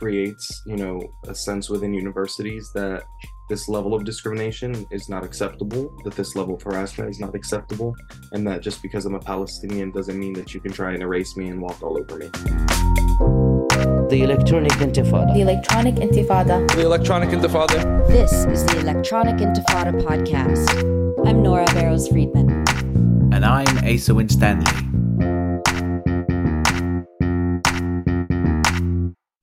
creates, you know, a sense within universities that this level of discrimination is not acceptable, that this level of harassment is not acceptable, and that just because I'm a Palestinian doesn't mean that you can try and erase me and walk all over me. The Electronic Intifada. The Electronic Intifada. The Electronic Intifada. This is the Electronic Intifada podcast. I'm Nora Barrows-Friedman. And I'm Asa Winstanley.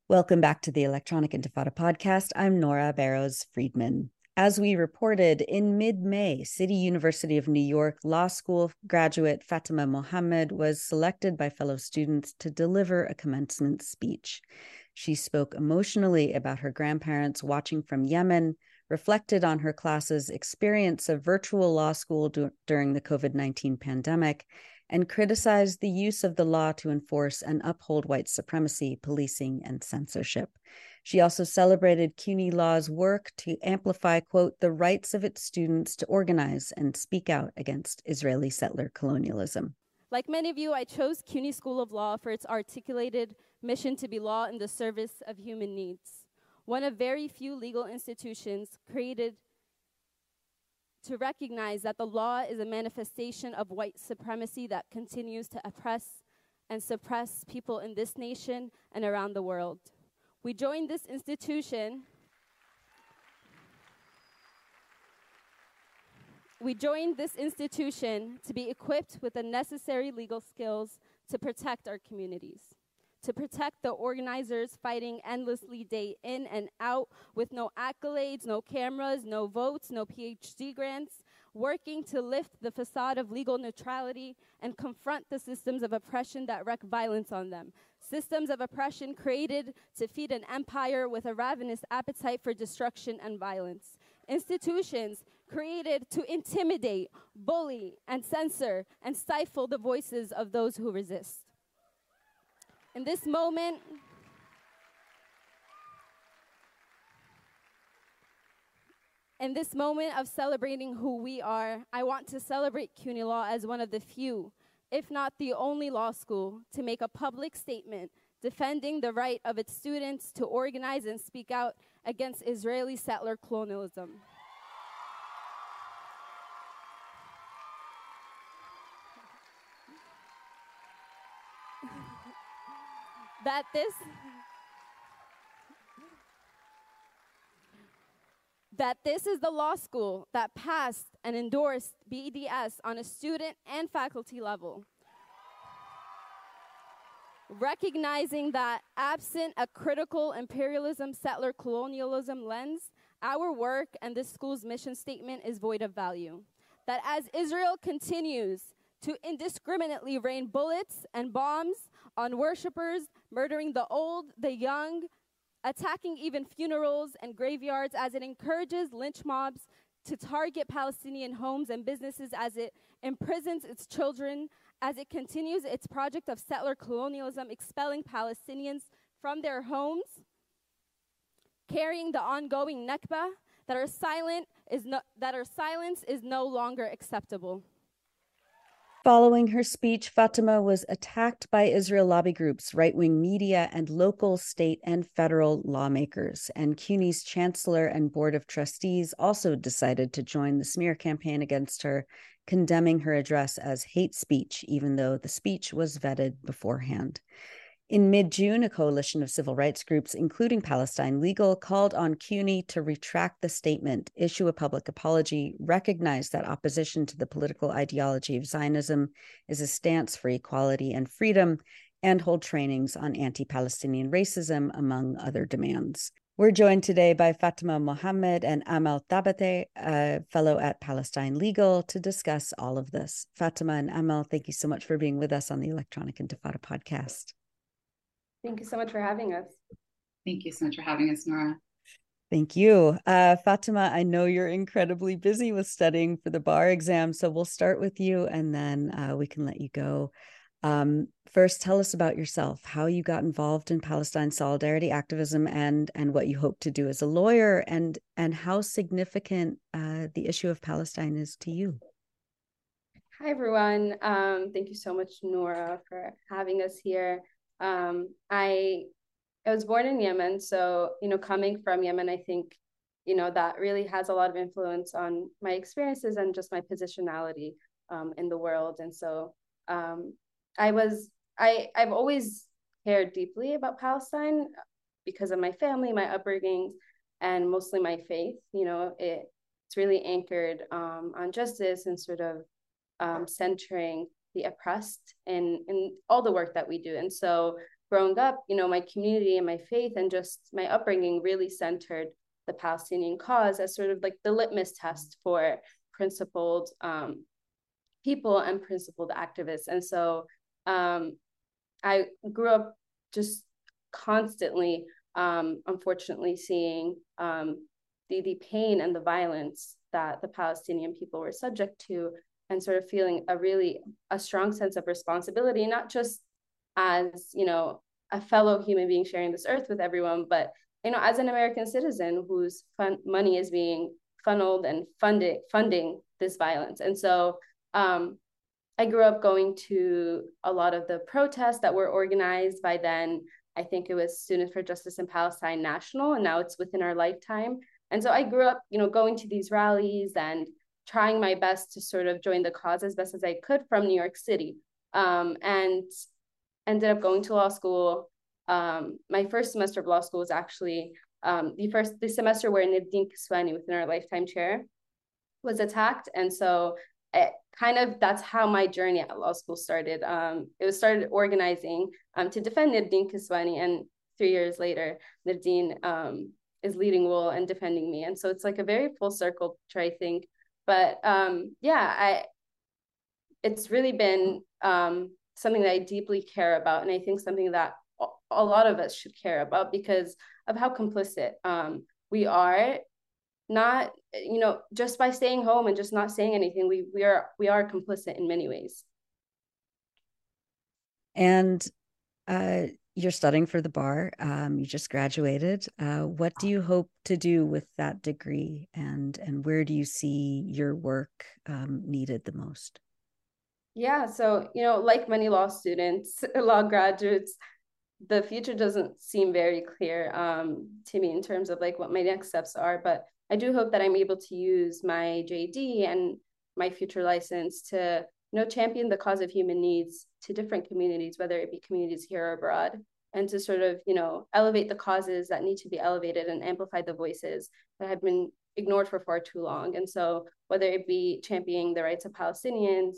Welcome back to the Electronic Intifada podcast. I'm Nora Barrows-Friedman. As we reported, in mid-May, City University of New York Law School graduate Fatima Mohammed was selected by fellow students to deliver a commencement speech. She spoke emotionally about her grandparents watching from Yemen, reflected on her class's experience of virtual law school during the COVID-19 pandemic, and criticized the use of the law to enforce and uphold white supremacy, policing, and censorship. She also celebrated CUNY Law's work to amplify, quote, the rights of its students to organize and speak out against Israeli settler colonialism. Like many of you, I chose CUNY School of Law for its articulated mission to be law in the service of human needs, one of very few legal institutions created to recognize that the law is a manifestation of white supremacy that continues to oppress and suppress people in this nation and around the world. We joined this institution. To be equipped with the necessary legal skills to protect our communities, to protect the organizers fighting endlessly day in and out with no accolades, no cameras, no votes, no PhD grants, working to lift the facade of legal neutrality and confront the systems of oppression that wreak violence on them. Systems of oppression created to feed an empire with a ravenous appetite for destruction and violence. Institutions created to intimidate, bully, and censor, and stifle the voices of those who resist. In this moment of celebrating who we are, I want to celebrate CUNY Law as one of the few, if not the only law school, to make a public statement defending the right of its students to organize and speak out against Israeli settler colonialism. That this is the law school that passed and endorsed BDS on a student and faculty level, recognizing that absent a critical imperialism, settler colonialism lens, our work and this school's mission statement is void of value. That as Israel continues to indiscriminately rain bullets and bombs on worshipers, murdering the old, the young, attacking even funerals and graveyards, as it encourages lynch mobs to target Palestinian homes and businesses, as it imprisons its children, as it continues its project of settler colonialism, expelling Palestinians from their homes, carrying the ongoing Nakba, that our silence is no longer acceptable. Following her speech, Fatima was attacked by Israel lobby groups, right-wing media, and local, state, and federal lawmakers. And CUNY's chancellor and board of trustees also decided to join the smear campaign against her, condemning her address as hate speech, even though the speech was vetted beforehand. In mid-June, a coalition of civil rights groups, including Palestine Legal, called on CUNY to retract the statement, issue a public apology, recognize that opposition to the political ideology of Zionism is a stance for equality and freedom, and hold trainings on anti-Palestinian racism, among other demands. We're joined today by Fatima Mohammed and Amal Tabate, a fellow at Palestine Legal, to discuss all of this. Fatima and Amal, thank you so much for being with us on the Electronic Intifada podcast. Thank you so much for having us. Thank you so much for having us, Nora. Thank you. Fatima, I know you're incredibly busy with studying for the bar exam, so we'll start with you and then we can let you go. First, tell us about yourself, how you got involved in Palestine solidarity activism and what you hope to do as a lawyer, and how significant the issue of Palestine is to you. Hi, everyone. Thank you so much, Nora, for having us here. I I was born in Yemen. So, you know, coming from Yemen, I think, you know, that really has a lot of influence on my experiences and just my positionality in the world. And so I've always cared deeply about Palestine because of my family, my upbringing, and mostly my faith. You know, it's really anchored on justice and sort of centering the oppressed in all the work that we do. And so growing up, you know, my community and my faith and just my upbringing really centered the Palestinian cause as sort of like the litmus test for principled people and principled activists. And so I grew up just constantly, unfortunately, seeing the pain and the violence that the Palestinian people were subject to, and sort of feeling a strong sense of responsibility, not just as, you know, a fellow human being sharing this earth with everyone, but, you know, as an American citizen whose money is being funneled and funding this violence. And so I grew up going to a lot of the protests that were organized by then. I think it was Students for Justice in Palestine National, and now it's Within Our Lifetime. And so I grew up, you know, going to these rallies and trying my best to sort of join the cause as best as I could from New York City, and ended up going to law school. My first semester of law school was actually the semester where Nerdeen Kiswani, Within Our Lifetime chair, was attacked. And so it kind of, that's how my journey at law school started. It started organizing to defend Nerdeen Kiswani, and 3 years later, Nerdeen is leading Wool and defending me. And so it's like a very full circle picture, I think. But it's really been something that I deeply care about. And I think something that a lot of us should care about because of how complicit we are. Not, you know, just by staying home and just not saying anything, we are complicit in many ways. And you're studying for the bar. You just graduated. What do you hope to do with that degree, and where do you see your work needed the most? Yeah, so, you know, like many law students, law graduates, the future doesn't seem very clear to me in terms of like what my next steps are, but I do hope that I'm able to use my JD and my future license to, you know, champion the cause of human needs to different communities, whether it be communities here or abroad, and to sort of, you know, elevate the causes that need to be elevated and amplify the voices that have been ignored for far too long. And so whether it be championing the rights of Palestinians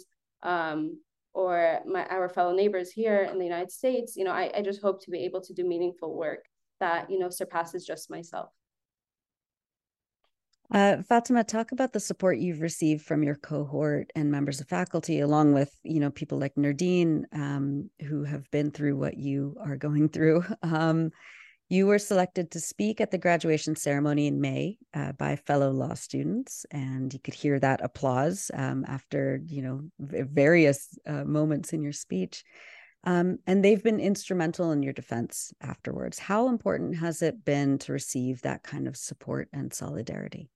or our fellow neighbors here in the United States, you know, I just hope to be able to do meaningful work that, you know, surpasses just myself. Fatima, talk about the support you've received from your cohort and members of faculty, along with, you know, people like Nerdeen, who have been through what you are going through. You were selected to speak at the graduation ceremony in May by fellow law students, and you could hear that applause after, you know, various moments in your speech. And they've been instrumental in your defense afterwards. How important has it been to receive that kind of support and solidarity?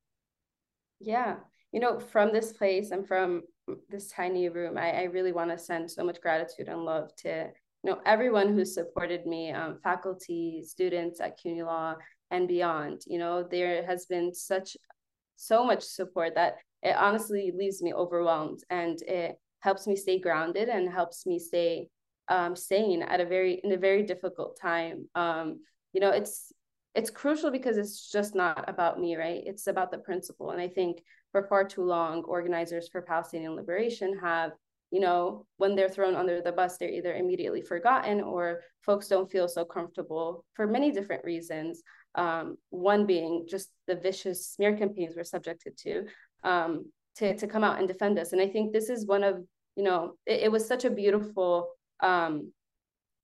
Yeah, you know, from this place and from this tiny room, I really want to send so much gratitude and love to, you know, everyone who supported me, faculty, students at CUNY Law and beyond. You know, there has been so much support that it honestly leaves me overwhelmed, and it helps me stay grounded and helps me stay sane in a very difficult time. You know, it's crucial because it's just not about me, right? It's about the principle. And I think for far too long, organizers for Palestinian liberation have, you know, when they're thrown under the bus, they're either immediately forgotten or folks don't feel so comfortable for many different reasons. One being just the vicious smear campaigns we're subjected to come out and defend us. And I think this is one of, you know, it was such a beautiful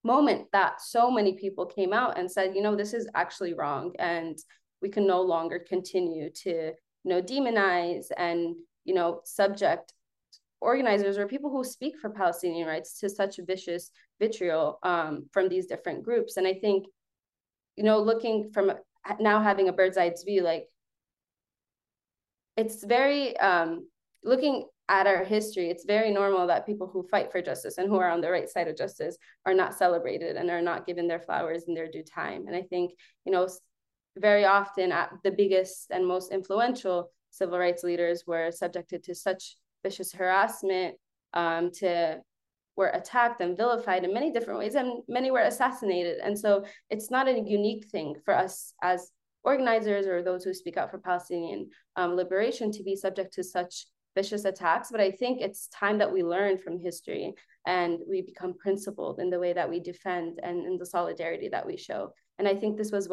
moment that so many people came out and said, you know, this is actually wrong, and we can no longer continue to, you know, demonize and, you know, subject organizers or people who speak for Palestinian rights to such vicious vitriol from these different groups. And I think, you know, looking from now, having a bird's eye view, like, it's very looking at our history, it's very normal that people who fight for justice and who are on the right side of justice are not celebrated and are not given their flowers in their due time. And I think, you know, very often the biggest and most influential civil rights leaders were subjected to such vicious harassment, were attacked and vilified in many different ways, and many were assassinated. And so it's not a unique thing for us as organizers or those who speak out for Palestinian liberation to be subject to such vicious attacks. But I think it's time that we learn from history and we become principled in the way that we defend and in the solidarity that we show. And I think this was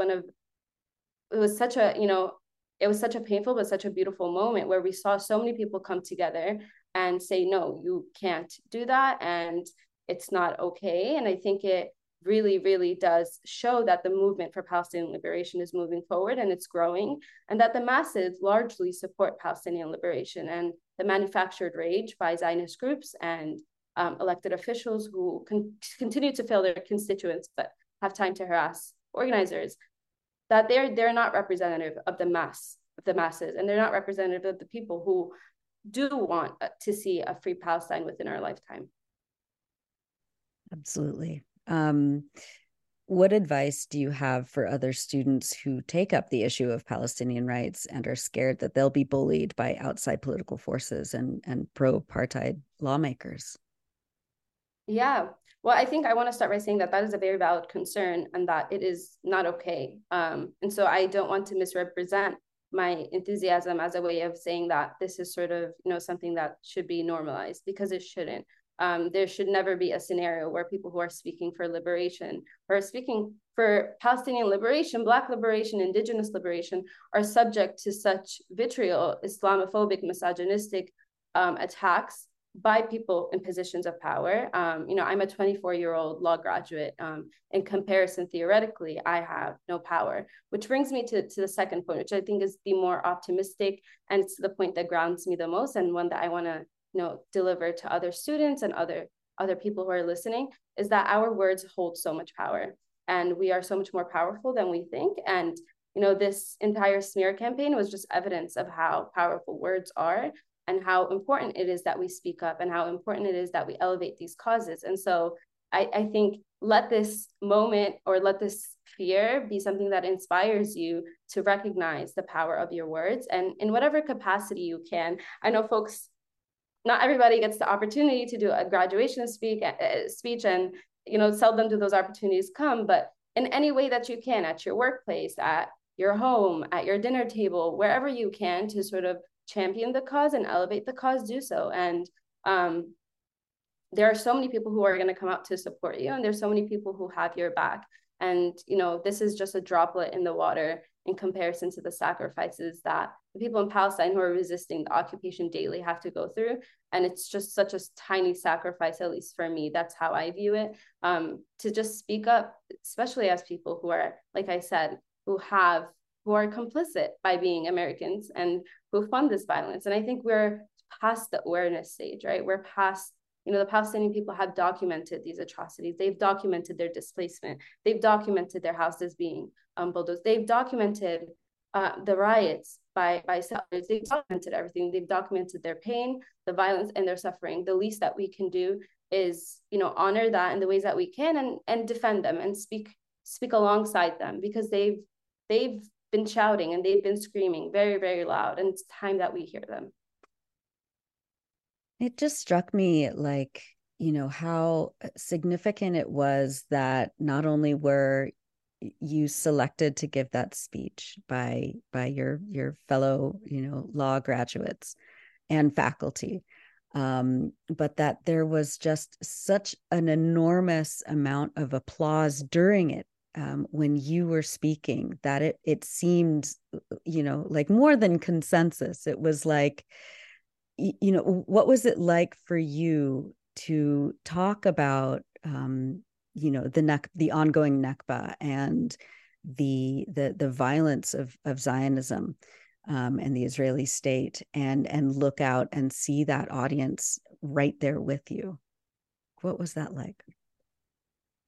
such a painful but such a beautiful moment where we saw so many people come together and say, no, you can't do that, and it's not okay. And I think it really, really does show that the movement for Palestinian liberation is moving forward and it's growing, and that the masses largely support Palestinian liberation and the manufactured rage by Zionist groups and elected officials who continue to fail their constituents but have time to harass organizers, that they're not representative of the masses, and they're not representative of the people who do want to see a free Palestine within our lifetime. Absolutely. What advice do you have for other students who take up the issue of Palestinian rights and are scared that they'll be bullied by outside political forces and pro-apartheid lawmakers? Yeah, well, I think I want to start by saying that that is a very valid concern and that it is not okay. And so I don't want to misrepresent my enthusiasm as a way of saying that this is sort of, you know, something that should be normalized, because it shouldn't. There should never be a scenario where people who are speaking for liberation or speaking for Palestinian liberation, Black liberation, Indigenous liberation are subject to such vitriol, Islamophobic, misogynistic attacks by people in positions of power. You know, I'm a 24-year-old law graduate. In comparison, theoretically, I have no power, which brings me to the second point, which I think is the more optimistic, and it's the point that grounds me the most, and one that I want to, you know, deliver to other students and other people who are listening, is that our words hold so much power, and we are so much more powerful than we think. And, you know, this entire smear campaign was just evidence of how powerful words are, and how important it is that we speak up, and how important it is that we elevate these causes. And so I think let this moment or let this fear be something that inspires you to recognize the power of your words, and in whatever capacity you can. I know folks, not everybody gets the opportunity to do a graduation speech, and, you know, seldom do those opportunities come, but in any way that you can, at your workplace, at your home, at your dinner table, wherever you can, to sort of champion the cause and elevate the cause, do so. And there are so many people who are going to come out to support you, and there's so many people who have your back. And, you know, this is just a droplet in the water in comparison to the sacrifices that the people in Palestine who are resisting the occupation daily have to go through. And it's just such a tiny sacrifice, at least for me, that's how I view it, to just speak up, especially as people who are, like I said, who are complicit by being Americans and who fund this violence. And I think we're past the awareness stage, right? We're past, you know, the Palestinian people have documented these atrocities. They've documented their displacement. They've documented their houses being bulldozed. They've documented the riots by settlers. They've documented everything. They've documented their pain, the violence, and their suffering. The least that we can do is, you know, honor that in the ways that we can, and defend them and speak alongside them, because they've been shouting and they've been screaming very, very loud, and it's time that we hear them. It just struck me, like, you know, how significant it was that not only were you selected to give that speech by your fellow, you know, law graduates and faculty, but that there was just such an enormous amount of applause during it. When you were speaking, that it seemed, you know, like more than consensus. It was like, you know, what was it like for you to talk about, you know, the ongoing Nakba and the violence of Zionism and the Israeli state, and look out and see that audience right there with you? What was that like?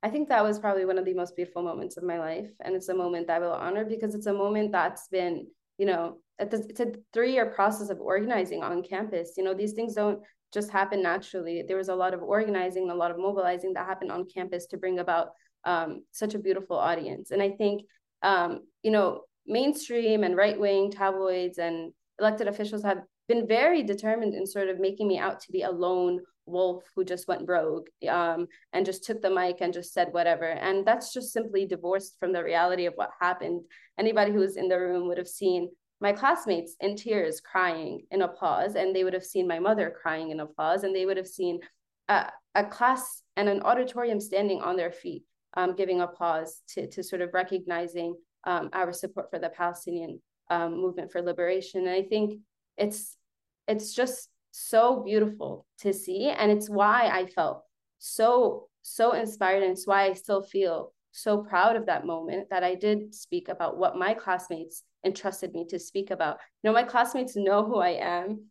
I think that was probably one of the most beautiful moments of my life. And it's a moment that I will honor, because it's a moment that's been, you know, it's a three-year process of organizing on campus. You know, these things don't just happen naturally. There was a lot of organizing, a lot of mobilizing that happened on campus to bring about such a beautiful audience. And I think, you know, mainstream and right-wing tabloids and elected officials have been very determined in sort of making me out to be a lone wolf who just went rogue and just took the mic and just said whatever. And that's just simply divorced from the reality of what happened. Anybody who was in the room would have seen my classmates in tears crying in applause, and they would have seen my mother crying in applause, and they would have seen a class and an auditorium standing on their feet, giving applause to sort of recognizing our support for the Palestinian movement for liberation. And I think it's just so beautiful to see. And it's why I felt so inspired, and it's why I still feel so proud of that moment that I did speak about what my classmates entrusted me to speak about. You know, my classmates know who I am.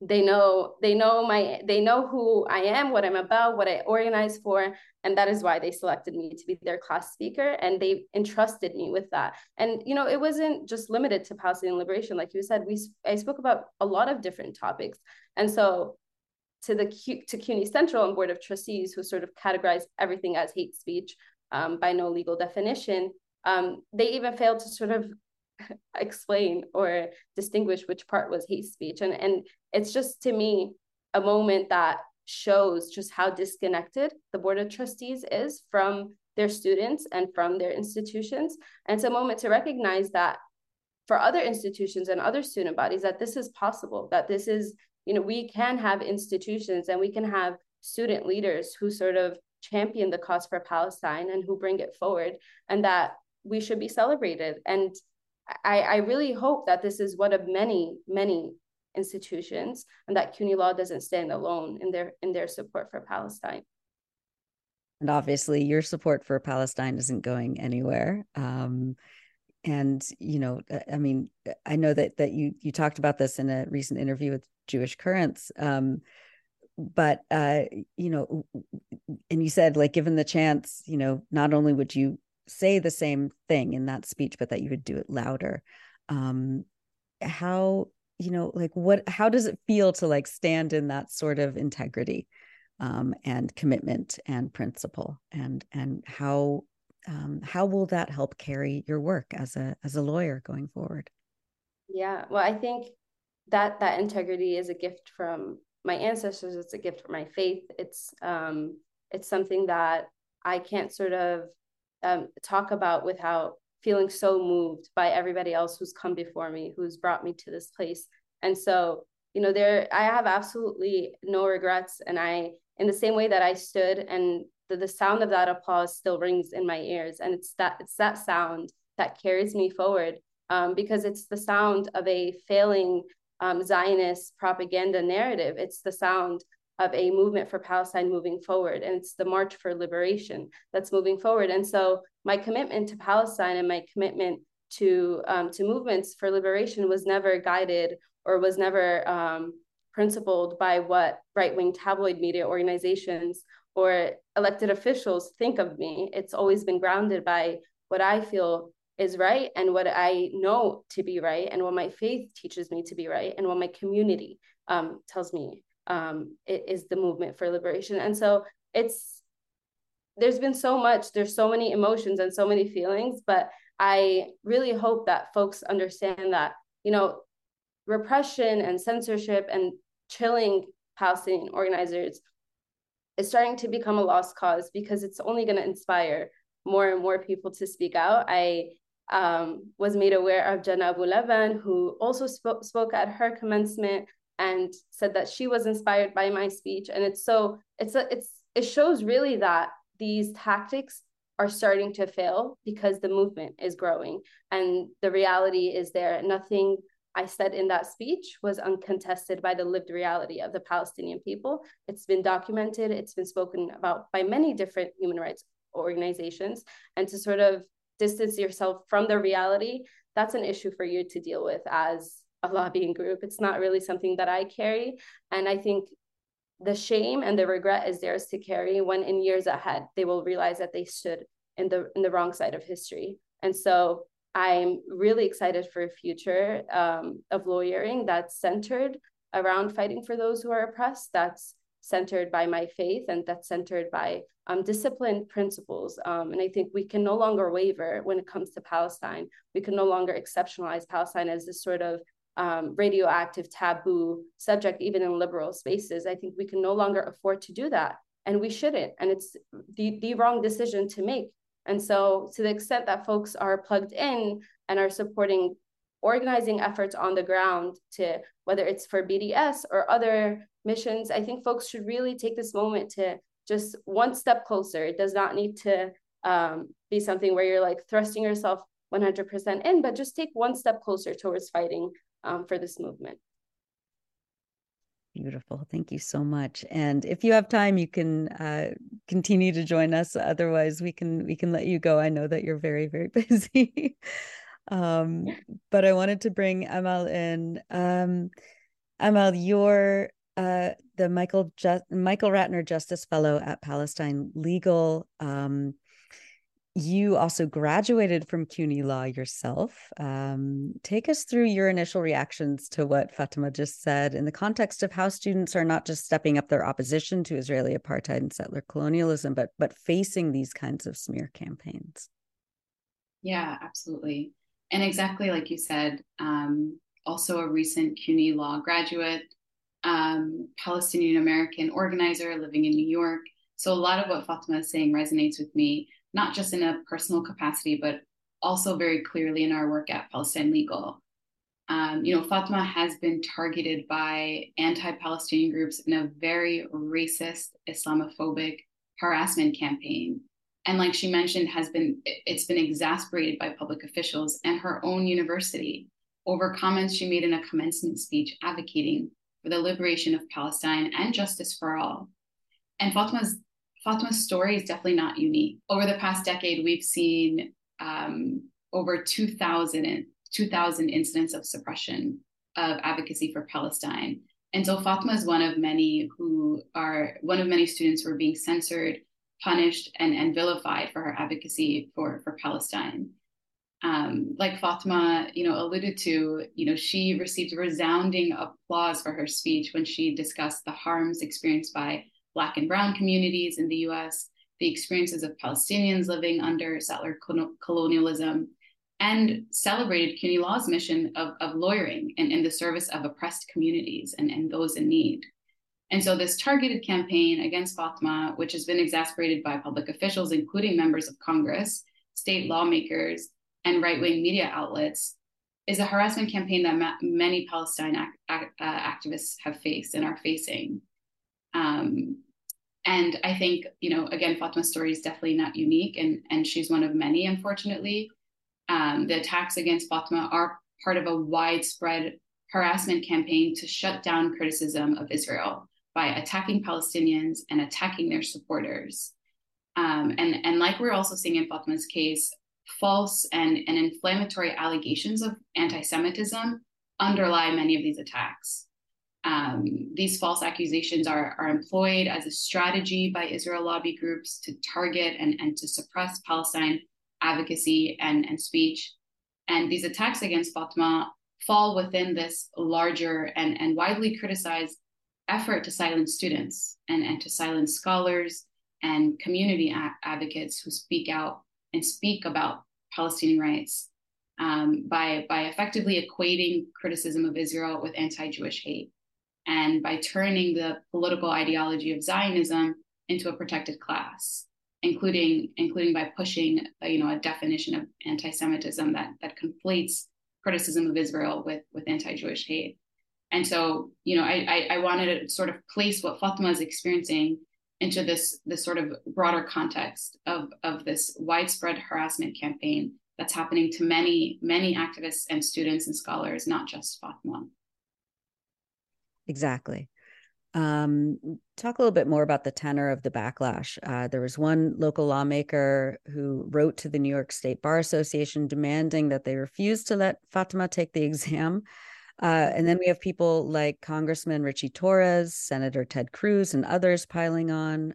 They know who I am, what I'm about, what I organize for, and that is why they selected me to be their class speaker, and they entrusted me with that. And you know, it wasn't just limited to Palestinian liberation. Like you said, I spoke about a lot of different topics. And so to CUNY Central and Board of Trustees, who sort of categorized everything as hate speech by no legal definition, they even failed to sort of explain or distinguish which part was hate speech. And it's just, to me, a moment that shows just how disconnected the Board of Trustees is from their students and from their institutions. And it's a moment to recognize that for other institutions and other student bodies, that this is possible, that this is, you know, we can have institutions and we can have student leaders who sort of champion the cause for Palestine and who bring it forward, and that we should be celebrated. And I really hope that this is one of many, many institutions, and that CUNY Law doesn't stand alone in their support for Palestine. And obviously your support for Palestine isn't going anywhere. And, you know, I mean, I know that you talked about this in a recent interview with Jewish Currents, but you know, and you said, like, given the chance, you know, not only would you say the same thing in that speech, but that you would do it louder. How, you know, like, what, how does it feel to, like, stand in that sort of integrity and commitment and principle, and how will that help carry your work as a lawyer going forward? Yeah, well, I think that integrity is a gift from my ancestors. It's a gift from my faith. It's something that I can't sort of talk about without feeling so moved by everybody else who's come before me, who's brought me to this place. And so, you know, I have absolutely no regrets. And in the same way that I stood, and the sound of that applause still rings in my ears. And it's that sound that carries me forward, because it's the sound of a failing Zionist propaganda narrative. It's the sound of a movement for Palestine moving forward. And it's the march for liberation that's moving forward. And so my commitment to Palestine and my commitment to movements for liberation was never guided or was never principled by what right-wing tabloid media organizations or elected officials think of me. It's always been grounded by what I feel is right, and what I know to be right, and what my faith teaches me to be right, and what my community tells me it is the movement for liberation. And so there's so many emotions and so many feelings, but I really hope that folks understand that, you know, repression and censorship and chilling Palestinian organizers is starting to become a lost cause, because it's only going to inspire more and more people to speak out. I was made aware of Jana Abu Levan, who also spoke at her commencement and said that she was inspired by my speech. And it shows really that these tactics are starting to fail because the movement is growing and the reality is there. Nothing I said in that speech was uncontested by the lived reality of the Palestinian people. It's been documented, it's been spoken about by many different human rights organizations, and to sort of distance yourself from the reality, that's an issue for you to deal with as a lobbying group. It's not really something that I carry. And I think the shame and the regret is theirs to carry, when in years ahead, they will realize that they stood in the wrong side of history. And so I'm really excited for a future of lawyering that's centered around fighting for those who are oppressed, that's centered by my faith, and that's centered by disciplined principles. And I think we can no longer waver when it comes to Palestine. We can no longer exceptionalize Palestine as this sort of radioactive taboo subject, even in liberal spaces. I think we can no longer afford to do that, and we shouldn't. And it's the wrong decision to make. And so to the extent that folks are plugged in and are supporting organizing efforts on the ground, to whether it's for BDS or other missions, I think folks should really take this moment to just one step closer. It does not need to be something where you're like thrusting yourself 100% in, but just take one step closer towards fighting for this movement. Beautiful. Thank you so much. And if you have time, you can continue to join us. Otherwise, we can let you go. I know that you're very, very busy. But I wanted to bring Amal in. Amal, you're the Michael Ratner Justice Fellow at Palestine Legal. You also graduated from CUNY Law yourself. Take us through your initial reactions to what Fatima just said in the context of how students are not just stepping up their opposition to Israeli apartheid and settler colonialism, but facing these kinds of smear campaigns. Yeah, absolutely. And exactly like you said, also a recent CUNY Law graduate, Palestinian American organizer living in New York. So a lot of what Fatima is saying resonates with me, not just in a personal capacity, but also very clearly in our work at Palestine Legal. Fatima has been targeted by anti-Palestinian groups in a very racist, Islamophobic harassment campaign. And like she mentioned, it's been exacerbated by public officials and her own university over comments she made in a commencement speech advocating for the liberation of Palestine and justice for all. And Fatima's story is definitely not unique. Over the past decade, we've seen over 2,000 incidents of suppression of advocacy for Palestine. And so Fatima is one of many students who are being censored, punished, and vilified for her advocacy for Palestine. Like Fatima, alluded to, she received resounding applause for her speech when she discussed the harms experienced by Black and Brown communities in the U.S., the experiences of Palestinians living under settler colonialism, and celebrated CUNY Law's mission of lawyering and in the service of oppressed communities and those in need. And so this targeted campaign against Fatima, which has been exacerbated by public officials, including members of Congress, state lawmakers, and right-wing media outlets, is a harassment campaign that many Palestine activists have faced and are facing. And I think, again, Fatima's story is definitely not unique, and she's one of many, unfortunately. The attacks against Fatima are part of a widespread harassment campaign to shut down criticism of Israel by attacking Palestinians and attacking their supporters. And like we're also seeing in Fatima's case, false and inflammatory allegations of anti-Semitism underlie many of these attacks. These false accusations are employed as a strategy by Israel lobby groups to target and to suppress Palestine advocacy and speech. And these attacks against Fatima fall within this larger and widely criticized effort to silence students and to silence scholars and community advocates who speak out and speak about Palestinian rights by effectively equating criticism of Israel with anti-Jewish hate, and by turning the political ideology of Zionism into a protected class, including by pushing a definition of anti-Semitism that conflates criticism of Israel with anti-Jewish hate. And so, I wanted to sort of place what Fatima is experiencing into this sort of broader context of this widespread harassment campaign that's happening to many, many activists and students and scholars, not just Fatima. Exactly. Talk a little bit more about the tenor of the backlash. There was one local lawmaker who wrote to the New York State Bar Association demanding that they refuse to let Fatima take the exam. And then we have people like Congressman Richie Torres, Senator Ted Cruz, and others piling on.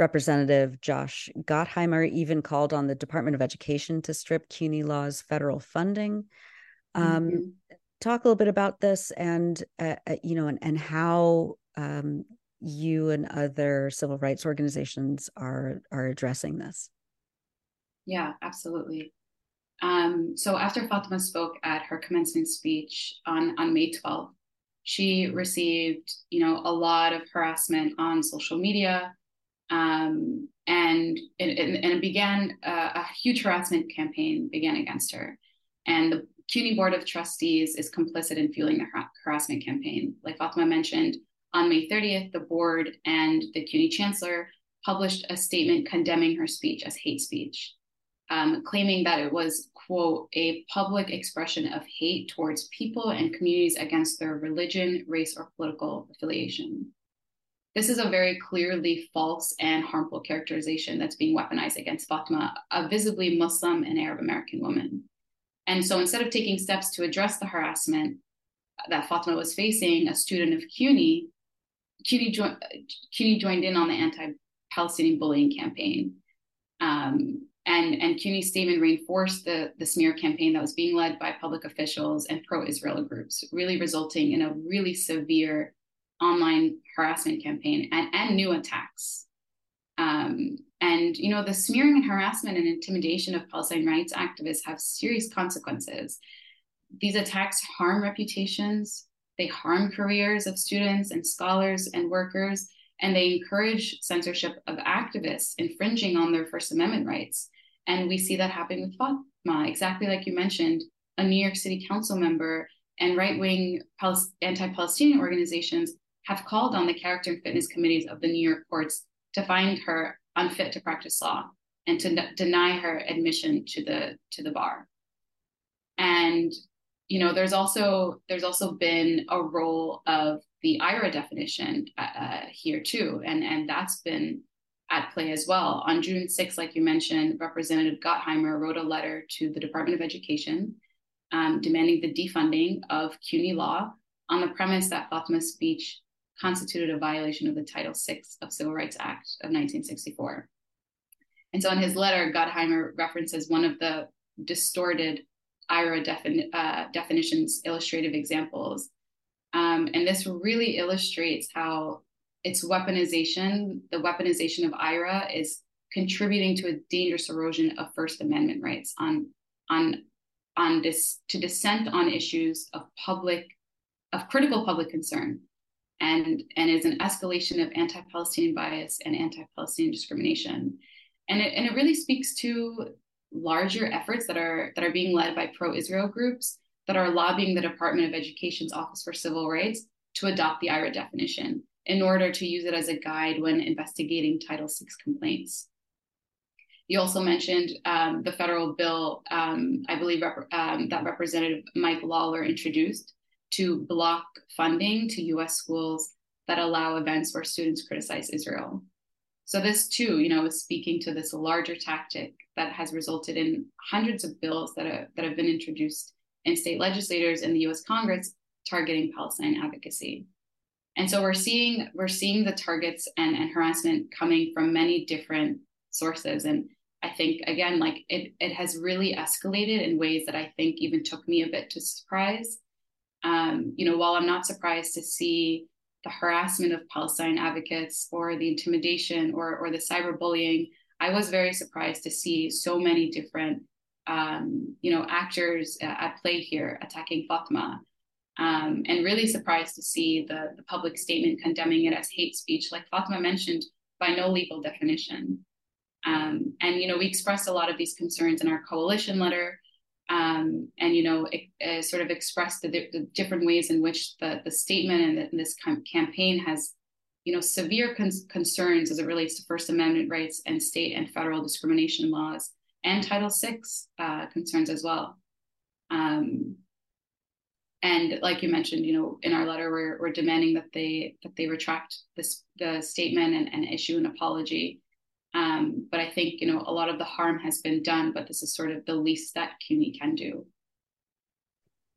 Representative Josh Gottheimer even called on the Department of Education to strip CUNY Law's federal funding. Talk a little bit about this and how you and other civil rights organizations are addressing this. Yeah, absolutely. So after Fatima spoke at her commencement speech on May 12th, she received, a lot of harassment on social media. And it began a huge harassment campaign began against her. And the CUNY Board of Trustees is complicit in fueling the harassment campaign. Like Fatima mentioned, on May 30th, the board and the CUNY chancellor published a statement condemning her speech as hate speech, claiming that it was, quote, a public expression of hate towards people and communities against their religion, race, or political affiliation. This is a very clearly false and harmful characterization that's being weaponized against Fatima, a visibly Muslim and Arab American woman. And so instead of taking steps to address the harassment that Fatima was facing, a student of CUNY joined in on the anti-Palestinian bullying campaign. And CUNY's statement reinforced the smear campaign that was being led by public officials and pro-Israel groups, really resulting in a really severe online harassment campaign and new attacks. The smearing and harassment and intimidation of Palestine rights activists have serious consequences. These attacks harm reputations, they harm careers of students and scholars and workers, and they encourage censorship of activists infringing on their First Amendment rights. And we see that happening with Fatima, exactly like you mentioned, a New York City council member and right-wing anti-Palestinian organizations have called on the character and fitness committees of the New York courts to find her unfit to practice law and to deny her admission to the bar. And there's also been a role of the IHRA definition here too, and that's been at play as well. On June 6th, like you mentioned, Representative Gottheimer wrote a letter to the Department of Education demanding the defunding of CUNY Law on the premise that Fatima's speech constituted a violation of the Title VI of Civil Rights Act of 1964. And so in his letter, Gottheimer references one of the distorted IHRA definitions illustrative examples. And this really illustrates how the weaponization of IHRA is contributing to a dangerous erosion of First Amendment rights on this to dissent on issues of critical public concern, and is an escalation of anti-Palestinian bias and anti-Palestinian discrimination. And it really speaks to larger efforts that are being led by pro-Israel groups that are lobbying the Department of Education's Office for Civil Rights to adopt the IHRA definition in order to use it as a guide when investigating Title VI complaints. You also mentioned the federal bill, I believe that Representative Mike Lawler introduced to block funding to U.S. schools that allow events where students criticize Israel. So this too, is speaking to this larger tactic that has resulted in hundreds of bills that have been introduced in state legislators in the U.S. Congress targeting Palestine advocacy. And so we're seeing the targets and harassment coming from many different sources. And I think, again, like it has really escalated in ways that I think even took me a bit to surprise. While I'm not surprised to see the harassment of Palestine advocates or the intimidation or the cyberbullying, I was very surprised to see so many different, actors at play here attacking Fatima, and really surprised to see the public statement condemning it as hate speech, like Fatima mentioned, by no legal definition. We expressed a lot of these concerns in our coalition letter, sort of expressed the different ways in which the statement and this campaign has, severe concerns as it relates to First Amendment rights and state and federal discrimination laws and Title VI concerns as well. And like you mentioned, in our letter, we're demanding that they retract the statement and issue an apology. But I think, a lot of the harm has been done, but this is sort of the least that CUNY can do.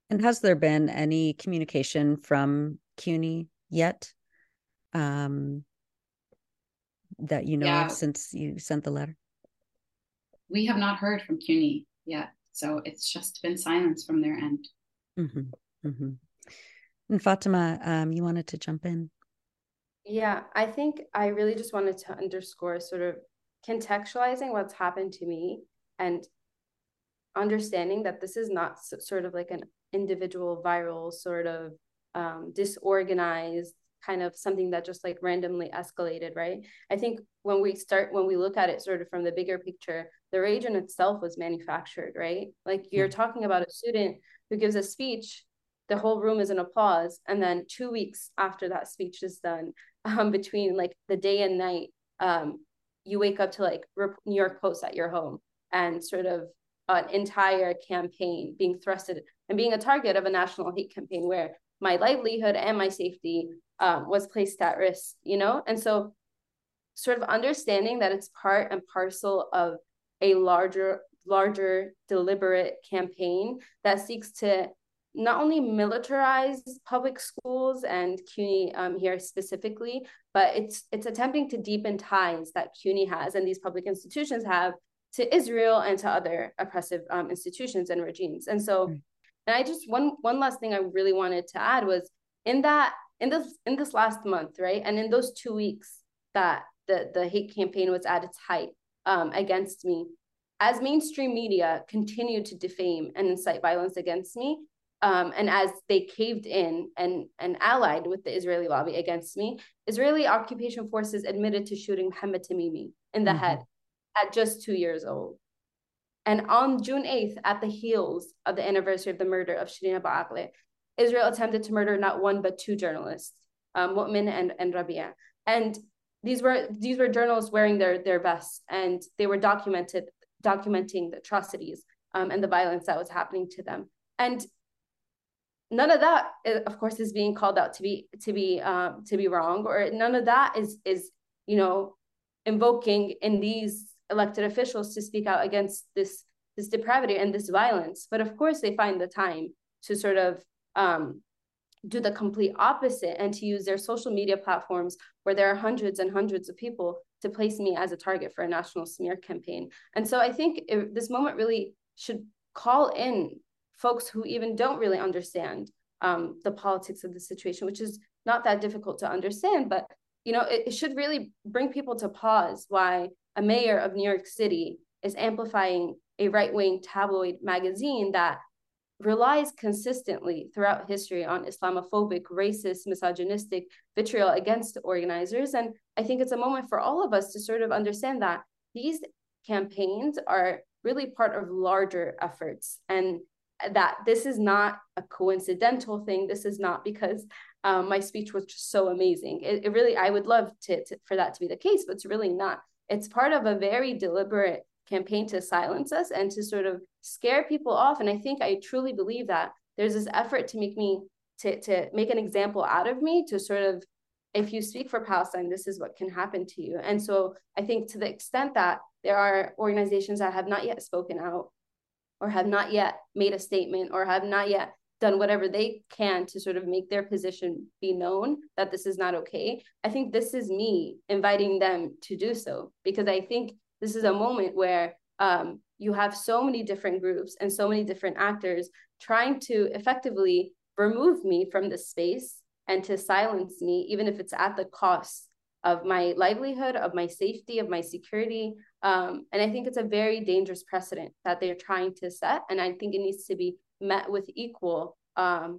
And has there been any communication from CUNY yet? that you know of since you sent the letter? We have not heard from CUNY yet. So it's just been silence from their end. Mm-hmm, mm-hmm. And Fatima, you wanted to jump in? Yeah, I think I really just wanted to underscore sort of contextualizing what's happened to me and understanding that this is not sort of like an individual viral sort of disorganized kind of something that just like randomly escalated, right? I think when we look at it sort of from the bigger picture, the rage in itself was manufactured, right? Like you're talking about a student who gives a speech, the whole room is in applause. And then 2 weeks after that speech is done, between like the day and night, you wake up to like New York Post at your home and sort of an entire campaign being thrusted and being a target of a national hate campaign where my livelihood and my safety was placed at risk, you know? And so sort of understanding that it's part and parcel of a larger deliberate campaign that seeks to not only militarize public schools and CUNY here specifically, but it's attempting to deepen ties that CUNY has and these public institutions have to Israel and to other oppressive institutions and regimes. And so, and I just, one last thing I really wanted to add was in this last month, right? And in those 2 weeks that the hate campaign was at its height against me, as mainstream media continued to defame and incite violence against me, and as they caved in and allied with the Israeli lobby against me, Israeli occupation forces admitted to shooting Mohammed Tamimi in the head at just 2 years old. And on June 8th, at the heels of the anniversary of the murder of Shireen Abu Akleh, Israel attempted to murder not one, but two journalists, Mu'min and Rabia. And these were journalists wearing their vests, and they were documenting the atrocities and the violence that was happening to them. And none of that, of course, is being called out to be wrong, or none of that is, you know, invoking in these elected officials to speak out against this depravity and this violence. But of course, they find the time to sort of do the complete opposite and to use their social media platforms, where there are hundreds and hundreds of people, to place me as a target for a national smear campaign. And so I think this moment really should call in folks who even don't really understand the politics of the situation, which is not that difficult to understand, but you know, it should really bring people to pause why a mayor of New York City is amplifying a right-wing tabloid magazine that relies consistently throughout history on Islamophobic, racist, misogynistic vitriol against the organizers. And I think it's a moment for all of us to sort of understand that these campaigns are really part of larger efforts, and that this is not a coincidental thing. This is not because my speech was just so amazing. It really, I would love for that to be the case, but it's really not. It's part of a very deliberate campaign to silence us and to sort of scare people off. And I think I truly believe that there's this effort to make me, to make an example out of me, to sort of, if you speak for Palestine, this is what can happen to you. And so I think to the extent that there are organizations that have not yet spoken out, or have not yet made a statement, or have not yet done whatever they can to sort of make their position be known, that this is not okay, I think this is me inviting them to do so, because I think this is a moment where you have so many different groups and so many different actors trying to effectively remove me from this space and to silence me, even if it's at the cost of my livelihood, of my safety, of my security. And I think it's a very dangerous precedent that they're trying to set, and I think it needs to be met with equal opposition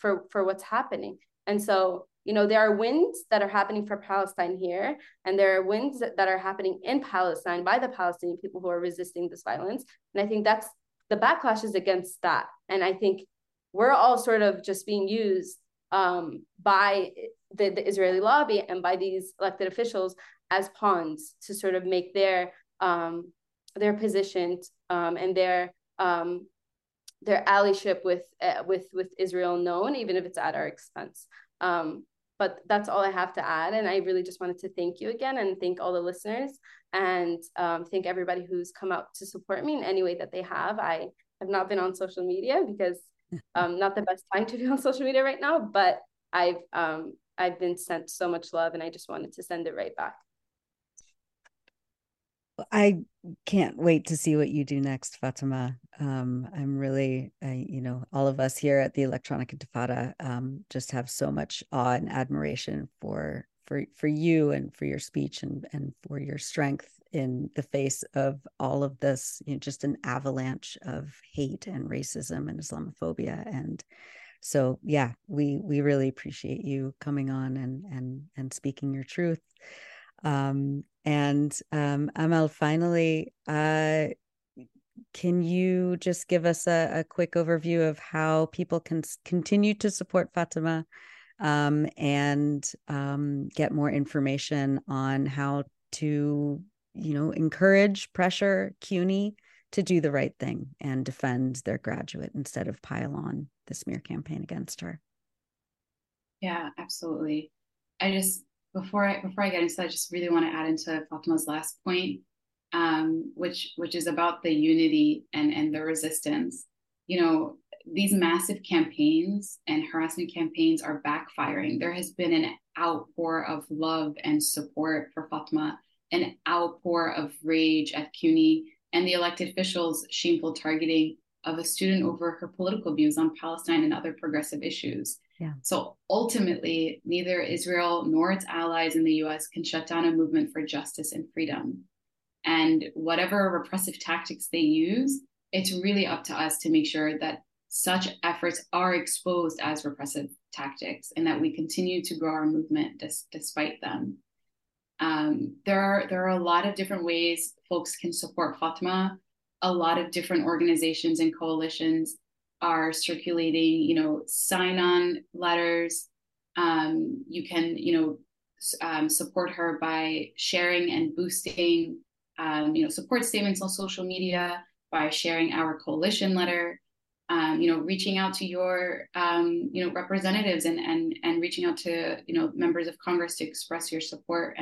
for what's happening. And so, you know, there are winds that are happening for Palestine here, and there are winds that are happening in Palestine by the Palestinian people who are resisting this violence. And I think that's the backlash is against that. And I think we're all sort of just being used by the Israeli lobby and by these elected officials as pawns to sort of make their position and their allyship with Israel known, even if it's at our expense. But that's all I have to add, and I really just wanted to thank you again and thank all the listeners, and thank everybody who's come out to support me in any way that they have. I have not been on social media because not the best time to be on social media right now, but I've I've been sent so much love, and I just wanted to send it right back. I can't wait to see what you do next, Fatima. I'm really, you know, all of us here at the Electronic Intifada just have so much awe and admiration for you and for your speech and for your strength in the face of all of this, you know, just an avalanche of hate and racism and Islamophobia. And so, yeah, we really appreciate you coming on and speaking your truth. Amal, finally, can you just give us a quick overview of how people can continue to support Fatima and get more information on how to, you know, encourage, pressure CUNY to do the right thing and defend their graduate instead of pile on the smear campaign against her? Yeah, absolutely. I just, before I get into that, I just really want to add into Fatima's last point, which is about the unity and the resistance. You know, these massive campaigns and harassment campaigns are backfiring. There has been an outpour of love and support for Fatima, an outpour of rage at CUNY and the elected officials' shameful targeting of a student over her political views on Palestine and other progressive issues. Yeah. So ultimately, neither Israel nor its allies in the US can shut down a movement for justice and freedom. And whatever repressive tactics they use, it's really up to us to make sure that such efforts are exposed as repressive tactics and that we continue to grow our movement despite them. There are a lot of different ways folks can support Fatima. A lot of different organizations and coalitions are circulating, you know, sign-on letters. You can, you know, support her by sharing and boosting, you know, support statements on social media, by sharing our coalition letter, you know, reaching out to your, you know, representatives and reaching out to, you know, members of Congress to express your support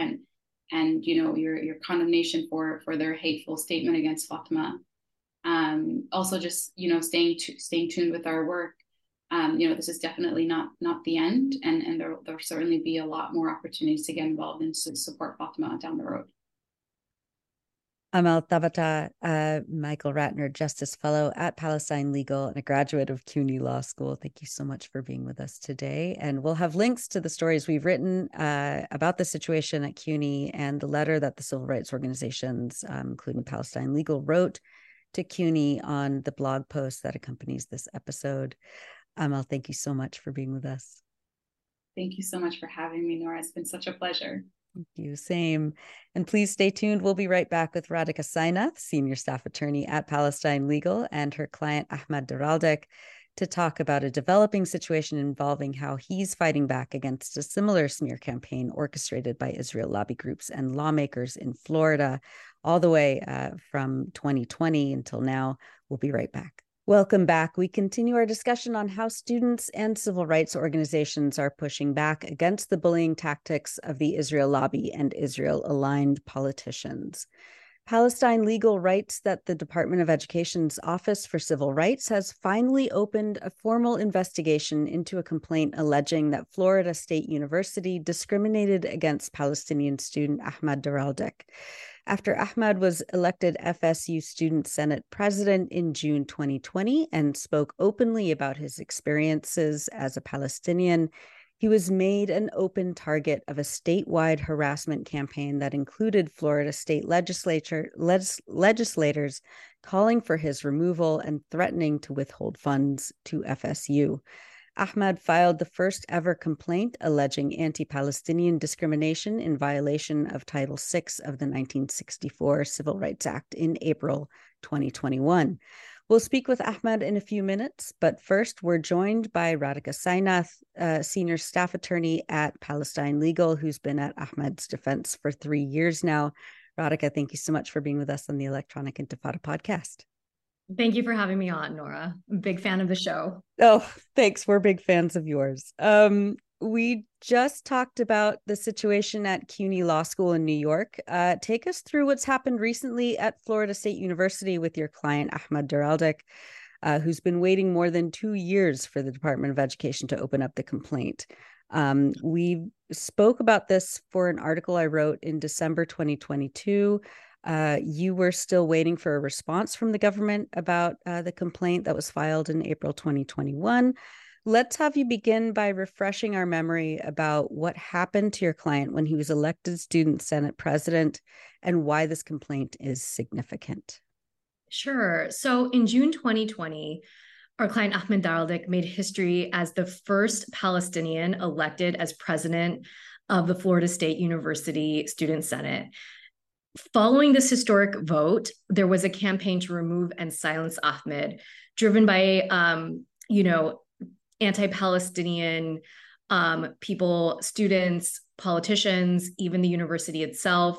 and you know, your condemnation for their hateful statement against Fatima. Also just, you know, staying tuned with our work. You know, this is definitely not the end, and there'll certainly be a lot more opportunities to get involved and to support Fatima down the road. Amal Tabate, Michael Ratner, Justice Fellow at Palestine Legal and a graduate of CUNY Law School. Thank you so much for being with us today. And we'll have links to the stories we've written about the situation at CUNY and the letter that the civil rights organizations, including Palestine Legal, wrote to CUNY on the blog post that accompanies this episode. Amal, thank you so much for being with us. Thank you so much for having me, Nora. It's been such a pleasure. Thank you. Same. And please stay tuned. We'll be right back with Radhika Sainath, senior staff attorney at Palestine Legal, and her client, Ahmad Daraldik, to talk about a developing situation involving how he's fighting back against a similar smear campaign orchestrated by Israel lobby groups and lawmakers in Florida, all the way from 2020 until now. We'll be right back. Welcome back. We continue our discussion on how students and civil rights organizations are pushing back against the bullying tactics of the Israel lobby and Israel-aligned politicians. Palestine Legal writes that the Department of Education's Office for Civil Rights has finally opened a formal investigation into a complaint alleging that Florida State University discriminated against Palestinian student Ahmad Daraldik. After Ahmad was elected FSU Student Senate President in June 2020 and spoke openly about his experiences as a Palestinian, he was made an open target of a statewide harassment campaign that included Florida state legislators calling for his removal and threatening to withhold funds to FSU. Ahmad filed the first ever complaint alleging anti-Palestinian discrimination in violation of Title VI of the 1964 Civil Rights Act in April 2021. We'll speak with Ahmad in a few minutes, but first we're joined by Radhika Sainath, senior staff attorney at Palestine Legal, who's been at Ahmad's defense for 3 years now. Radhika, thank you so much for being with us on the Electronic Intifada podcast. Thank you for having me on, Nora. I'm a big fan of the show. Oh, thanks. We're big fans of yours. We just talked about the situation at CUNY Law School in New York. Take us through what's happened recently at Florida State University with your client, Ahmad Daraldik, who's been waiting more than 2 years for the Department of Education to open up the complaint. We spoke about this for an article I wrote in December 2022. You were still waiting for a response from the government about the complaint that was filed in April 2021. Let's have you begin by refreshing our memory about what happened to your client when he was elected Student Senate president and why this complaint is significant. Sure. So in June 2020, our client Ahmad Daraldik made history as the first Palestinian elected as president of the Florida State University Student Senate. Following this historic vote, there was a campaign to remove and silence Ahmad, driven by, anti-Palestinian people, students, politicians, even the university itself.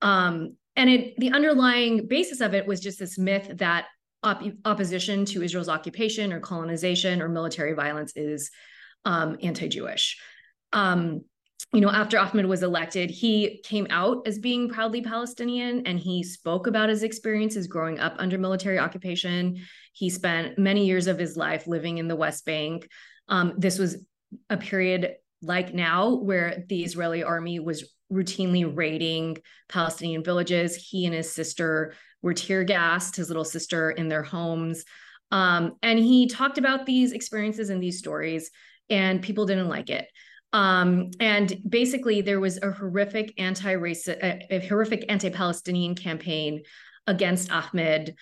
The underlying basis of it was just this myth that opposition to Israel's occupation or colonization or military violence is anti-Jewish. After Ahmad was elected, he came out as being proudly Palestinian, and he spoke about his experiences growing up under military occupation. He spent many years of his life living in the West Bank. This was a period like now where the Israeli army was routinely raiding Palestinian villages. He and his sister were tear gassed, his little sister, in their homes. And he talked about these experiences and these stories, and people didn't like it. And basically, there was a horrific anti-racist, a horrific anti-Palestinian campaign against Ahmad.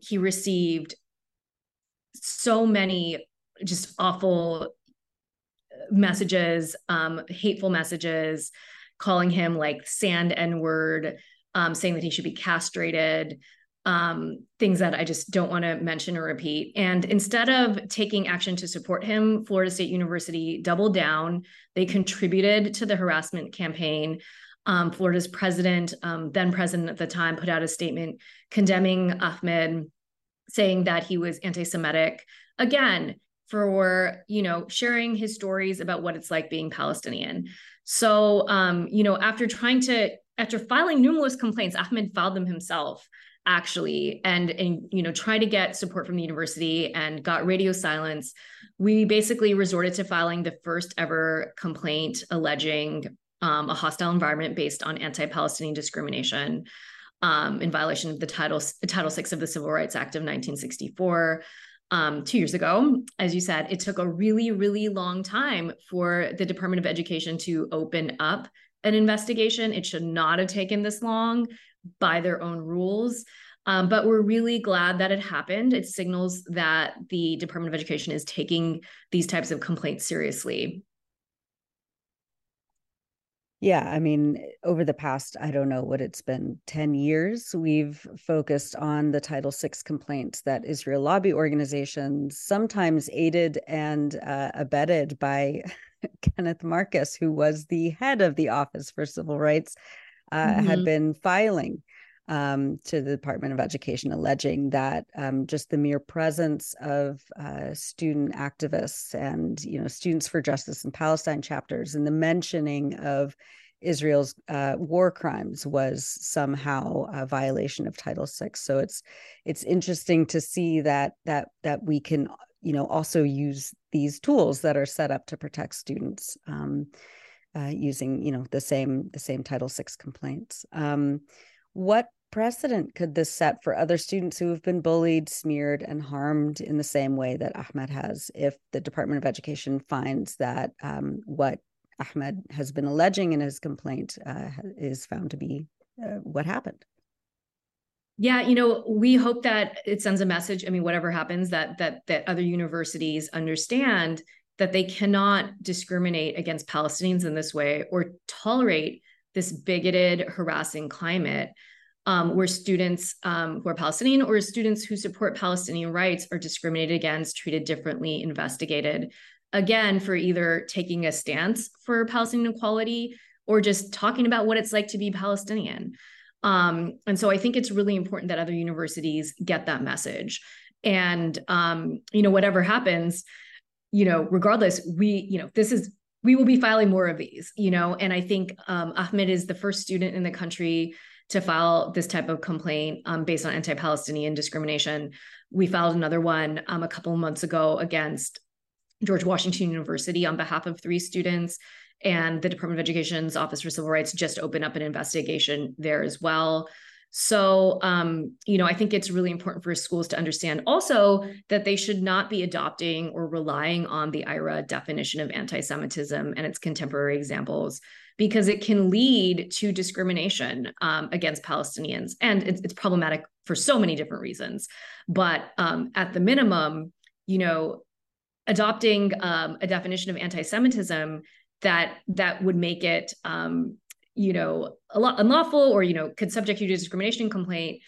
He received so many just awful messages, hateful messages, calling him like sand N-word, saying that he should be castrated, things that I just don't want to mention or repeat. And instead of taking action to support him, Florida State University doubled down. They contributed to the harassment campaign. Florida's president, then president at the time, put out a statement condemning Ahmad, saying that he was anti-Semitic, again, for, sharing his stories about what it's like being Palestinian. So, after filing numerous complaints, Ahmad filed them himself, actually, and try to get support from the university and got radio silence. We basically resorted to filing the first ever complaint alleging a hostile environment based on anti-Palestinian discrimination in violation of the Title VI of the Civil Rights Act of 1964. 2 years ago, as you said, it took a really, really long time for the Department of Education to open up an investigation. It should not have taken this long by their own rules. But we're really glad that it happened. It signals that the Department of Education is taking these types of complaints seriously. Yeah, I mean, over the past, I don't know what it's been, 10 years, we've focused on the Title VI complaints that Israel lobby organizations, sometimes aided and abetted by Kenneth Marcus, who was the head of the Office for Civil Rights, had been filing to the Department of Education, alleging that just the mere presence of student activists and, Students for Justice in Palestine chapters and the mentioning of Israel's war crimes was somehow a violation of Title VI. So it's interesting to see that we can, also use these tools that are set up to protect students using, the same Title VI complaints. What precedent could this set for other students who have been bullied, smeared, and harmed in the same way that Ahmad has, if the Department of Education finds that what Ahmad has been alleging in his complaint is found to be what happened? Yeah, we hope that it sends a message. I mean, whatever happens, that other universities understand that they cannot discriminate against Palestinians in this way or tolerate this bigoted, harassing climate where students who are Palestinian or students who support Palestinian rights are discriminated against, treated differently, investigated, again, for either taking a stance for Palestinian equality or just talking about what it's like to be Palestinian. And so I think it's really important that other universities get that message. And, whatever happens, regardless, we will be filing more of these, and I think Ahmad is the first student in the country to file this type of complaint based on anti-Palestinian discrimination. We filed another one a couple of months ago against George Washington University on behalf of 3 students, and the Department of Education's Office for Civil Rights just opened up an investigation there as well. So, you know, I think it's really important for schools to understand also that they should not be adopting or relying on the IHRA definition of anti-Semitism and its contemporary examples, because it can lead to discrimination against Palestinians. And it's problematic for so many different reasons. But at the minimum, you know, adopting a definition of anti-Semitism that would make it, you know, unlawful, or, you know, could subject you to a discrimination complaint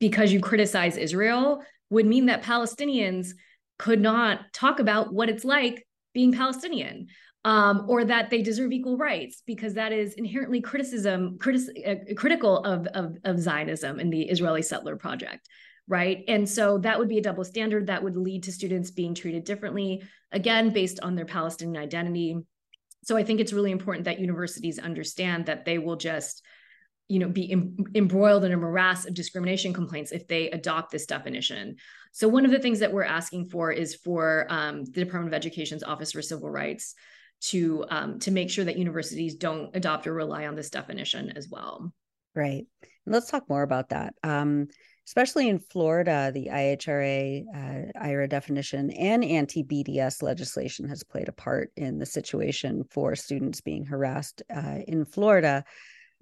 because you criticize Israel, would mean that Palestinians could not talk about what it's like being Palestinian, or that they deserve equal rights, because that is inherently critical of Zionism and the Israeli settler project, right? And so that would be a double standard that would lead to students being treated differently, again, based on their Palestinian identity. So I think it's really important that universities understand that they will just, you know, be embroiled in a morass of discrimination complaints if they adopt this definition. So one of the things that we're asking for is for the Department of Education's Office for Civil Rights to make sure that universities don't adopt or rely on this definition as well. Right. And let's talk more about that. Especially in Florida, the IHRA definition and anti-BDS legislation has played a part in the situation for students being harassed in Florida.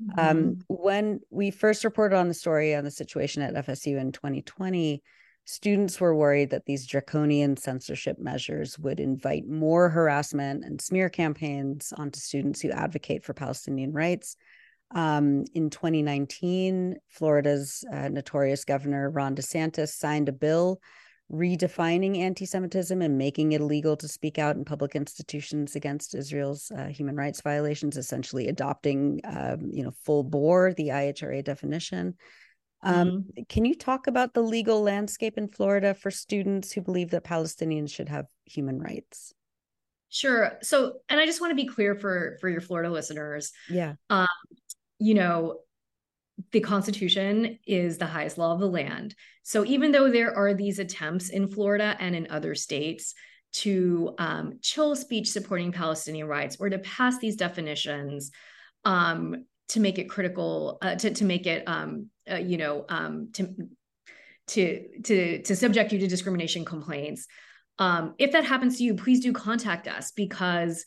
Mm-hmm. When we first reported on the story on the situation at FSU in 2020, students were worried that these draconian censorship measures would invite more harassment and smear campaigns onto students who advocate for Palestinian rights. In 2019, Florida's notorious governor, Ron DeSantis, signed a bill redefining anti-Semitism and making it illegal to speak out in public institutions against Israel's human rights violations, essentially adopting, full bore the IHRA definition. Can you talk about the legal landscape in Florida for students who believe that Palestinians should have human rights? Sure. So, and I just want to be clear for your Florida listeners. Yeah. You know, the Constitution is the highest law of the land. So even though there are these attempts in Florida and in other states to chill speech supporting Palestinian rights, or to pass these definitions to make it critical, to make it, to subject you to discrimination complaints. If that happens to you, please do contact us, because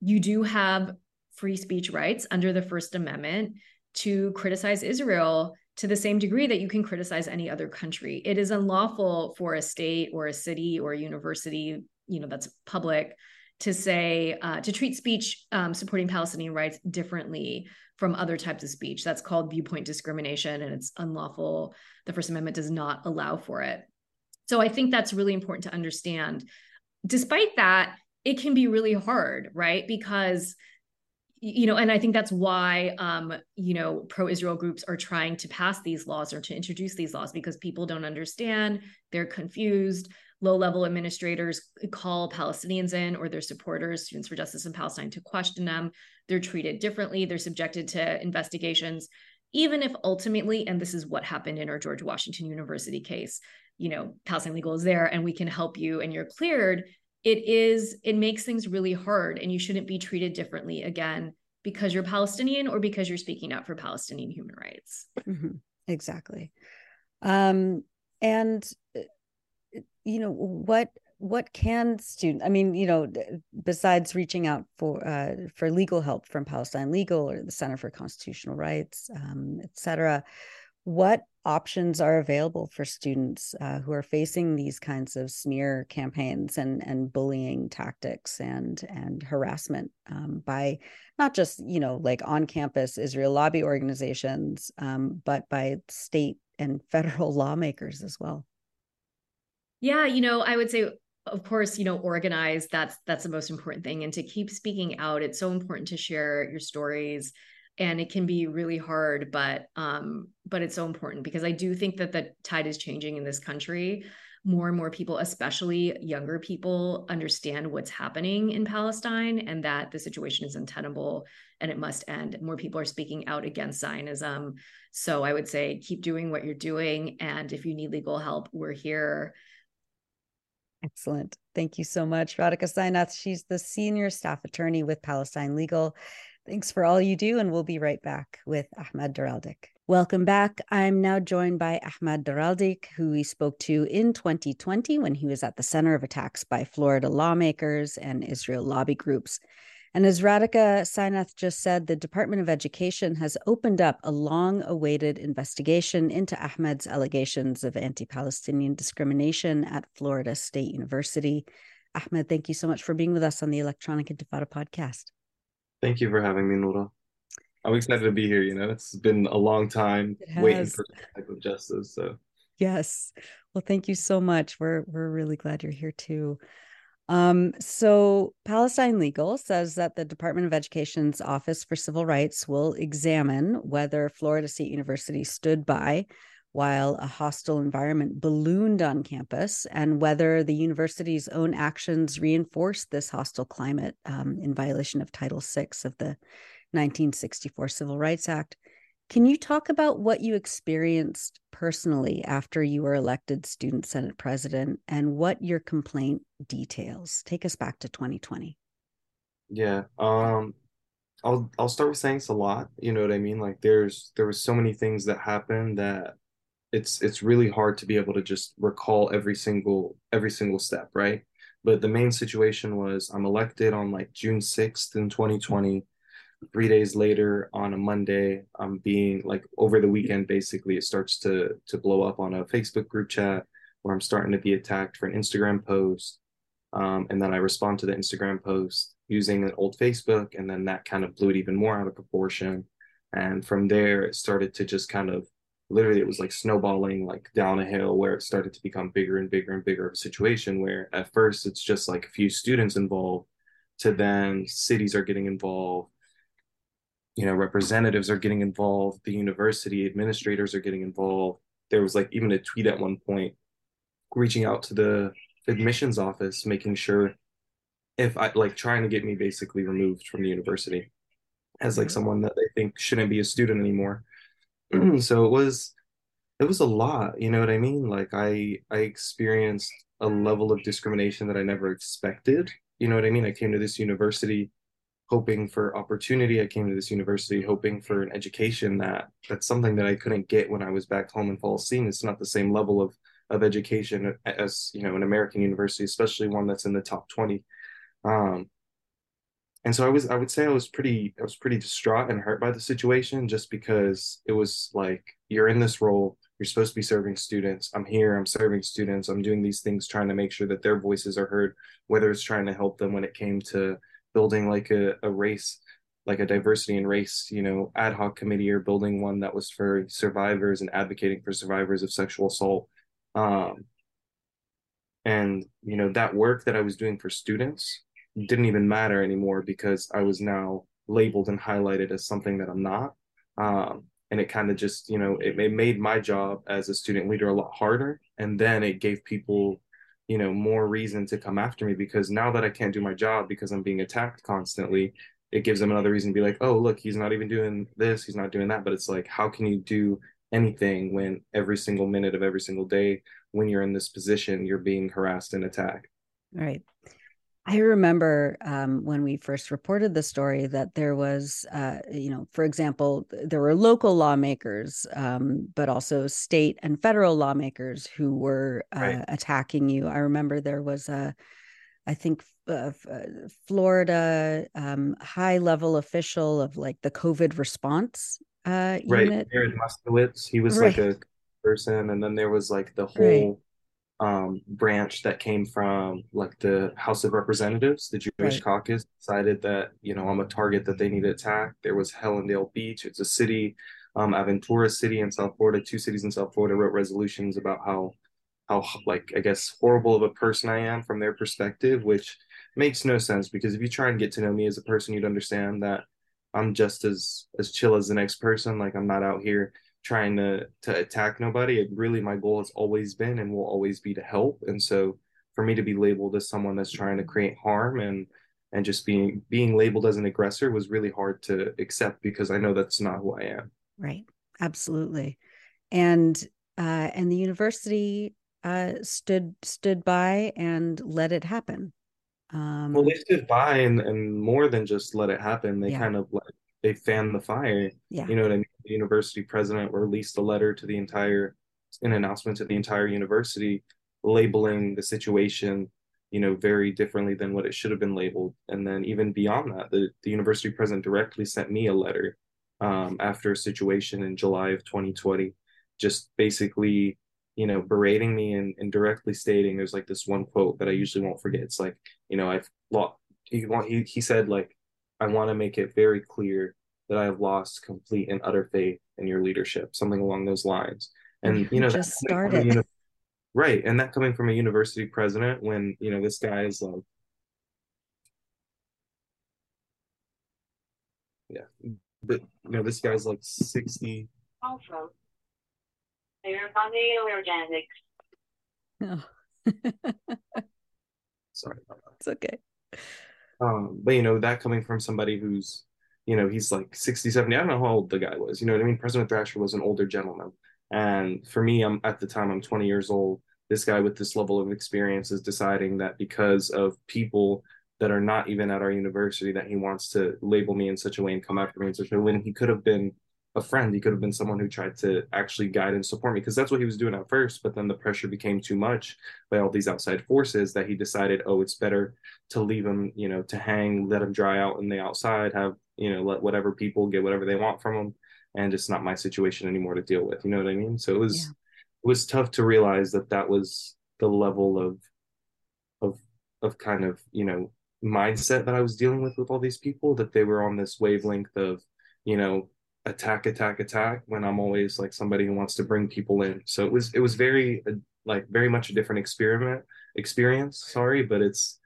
you do have free speech rights under the First Amendment to criticize Israel to the same degree that you can criticize any other country. It is unlawful for a state or a city or a university, you know, that's public, to say, to treat speech supporting Palestinian rights differently from other types of speech. That's called viewpoint discrimination, and it's unlawful. The First Amendment does not allow for it. So I think that's really important to understand. Despite that, it can be really hard, right? Because, you know, and I think that's why, pro-Israel groups are trying to pass these laws or to introduce these laws, because people don't understand, they're confused. Low-level administrators call Palestinians in, or their supporters, Students for Justice in Palestine, to question them. They're treated differently. They're subjected to investigations, even if ultimately, and this is what happened in our George Washington University case, you know, Palestine Legal is there and we can help you and you're cleared. It makes things really hard, and you shouldn't be treated differently, again, because you're Palestinian or because you're speaking out for Palestinian human rights. Mm-hmm. Exactly. And, you know, what can students, I mean, you know, besides reaching out for legal help from Palestine Legal or the Center for Constitutional Rights, et cetera, what options are available for students who are facing these kinds of smear campaigns and bullying tactics and harassment by not just, you know, like on campus Israel lobby organizations, but by state and federal lawmakers as well? Yeah, you know, I would say, of course, you know, organize, that's the most important thing. And to keep speaking out, it's so important to share your stories. And it can be really hard, but it's so important, because I do think that the tide is changing in this country. More and more people, especially younger people, understand what's happening in Palestine and that the situation is untenable and it must end. More people are speaking out against Zionism. So I would say keep doing what you're doing. And if you need legal help, we're here. Excellent. Thank you so much, Radhika Sainath. She's the senior staff attorney with Palestine Legal. Thanks for all you do, and we'll be right back with Ahmad Daraldik. Welcome back. I'm now joined by Ahmad Daraldik, who we spoke to in 2020 when he was at the center of attacks by Florida lawmakers and Israel lobby groups. And as Radhika Sainath just said, the Department of Education has opened up a long-awaited investigation into Ahmad's allegations of anti-Palestinian discrimination at Florida State University. Ahmad, thank you so much for being with us on the Electronic Intifada podcast. Thank you for having me, Nora. I'm excited to be here. You know, it's been a long time waiting for this type of justice. So yes. Well, thank you so much. We're really glad you're here too. So Palestine Legal says that the Department of Education's Office for Civil Rights will examine whether Florida State University stood by while a hostile environment ballooned on campus and whether the university's own actions reinforced this hostile climate in violation of Title VI of the 1964 Civil Rights Act. Can you talk about what you experienced personally after you were elected Student Senate President and what your complaint details? Take us back to 2020. Yeah, I'll start with saying it's a lot. You know what I mean? Like there was so many things that happened that it's really hard to be able to just recall every single step, right? But the main situation was I'm elected on like June 6th in 2020. 3 days later on a Monday, I'm being like over the weekend, basically it starts to blow up on a Facebook group chat where I'm starting to be attacked for an Instagram post. And then I respond to the Instagram post using an old Facebook. And then that kind of blew it even more out of proportion. And from there, it started to just kind of literally, it was like snowballing, like down a hill where it started to become bigger and bigger and bigger of a situation where at first it's just like a few students involved, to then cities are getting involved. You know, representatives are getting involved, the university administrators are getting involved. There was like even a tweet at one point reaching out to the admissions office, making sure if I like trying to get me basically removed from the university as like someone that they think shouldn't be a student anymore. So it was a lot, you know what I mean? Like I experienced a level of discrimination that I never expected. You know what I mean? I came to this university hoping for opportunity. I came to this university hoping for an education that's something that I couldn't get when I was back home in Palestine. It's not the same level of education as, you know, an American university, especially one that's in the top 20. And so I would say I was pretty distraught and hurt by the situation, just because it was like, you're in this role, you're supposed to be serving students. I'm here, I'm serving students. I'm doing these things, trying to make sure that their voices are heard, whether it's trying to help them when it came to building like a race, like a diversity and race, you know, ad hoc committee, or building one that was for survivors and advocating for survivors of sexual assault. And, you know, that work that I was doing for students didn't even matter anymore because I was now labeled and highlighted as something that I'm not. And it kind of just, you know, it made my job as a student leader a lot harder. And then it gave people, you know, more reason to come after me, because now that I can't do my job because I'm being attacked constantly, it gives them another reason to be like, oh, look, he's not even doing this, he's not doing that. But it's like, how can you do anything when every single minute of every single day, when you're in this position, you're being harassed and attacked? Right. I remember when we first reported the story that there was, you know, for example, there were local lawmakers, but also state and federal lawmakers who were attacking you. I remember there was a Florida high level official of like the COVID response unit. Jared Moskowitz, he was like a person. And then there was like the whole branch that came from like the House of Representatives. The Jewish caucus decided that, you know, I'm a target that they need to attack. There was Hellendale Beach, it's a city, Aventura City in South Florida. Two cities in South Florida wrote resolutions about how like, I guess, horrible of a person I am from their perspective, which makes no sense, because if you try and get to know me as a person, you'd understand that I'm just as chill as the next person. Like, I'm not out here trying to attack nobody. It really, my goal has always been and will always be to help. And so for me to be labeled as someone that's trying to create harm and just being labeled as an aggressor was really hard to accept, because I know that's not who I am. Right. Absolutely. And the university stood by and let it happen. Well, they stood by and more than just let it happen. They kind of like, they fanned the fire. Yeah. You know what I mean? The university president released a letter to the entire, an announcement to the entire university, labeling the situation, you know, very differently than what it should have been labeled. And then even beyond that, the university president directly sent me a letter after a situation in July of 2020, just basically, you know, berating me and directly stating, there's like this one quote that I usually won't forget. It's like, you know, he said, like, I want to make it very clear that I have lost complete and utter faith in your leadership, something along those lines. And, you know, just started. Right. And that coming from a university president when, you know, this guy is like, but, you know, this guy's like 60. Also, they're on the allergics. Oh. Sorry about that. It's okay. But, you know, that coming from somebody who's, you know, he's like 60, 70. I don't know how old the guy was. You know what I mean? President Thatcher was an older gentleman. And for me, at the time I'm 20 years old. This guy with this level of experience is deciding that because of people that are not even at our university, that he wants to label me in such a way and come after me in such a way. And he could have been a friend. He could have been someone who tried to actually guide and support me, because that's what he was doing at first. But then the pressure became too much by all these outside forces that he decided, oh, it's better to leave him, you know, to hang, let him dry out in the outside, have, you know, let whatever people get whatever they want from him. And it's not my situation anymore to deal with. You know what I mean? So it was tough to realize that was the level of kind of, you know, mindset that I was dealing with all these people, that they were on this wavelength of, you know, attack, when I'm always like somebody who wants to bring people in. So it was very, like, very much a different experience, but it's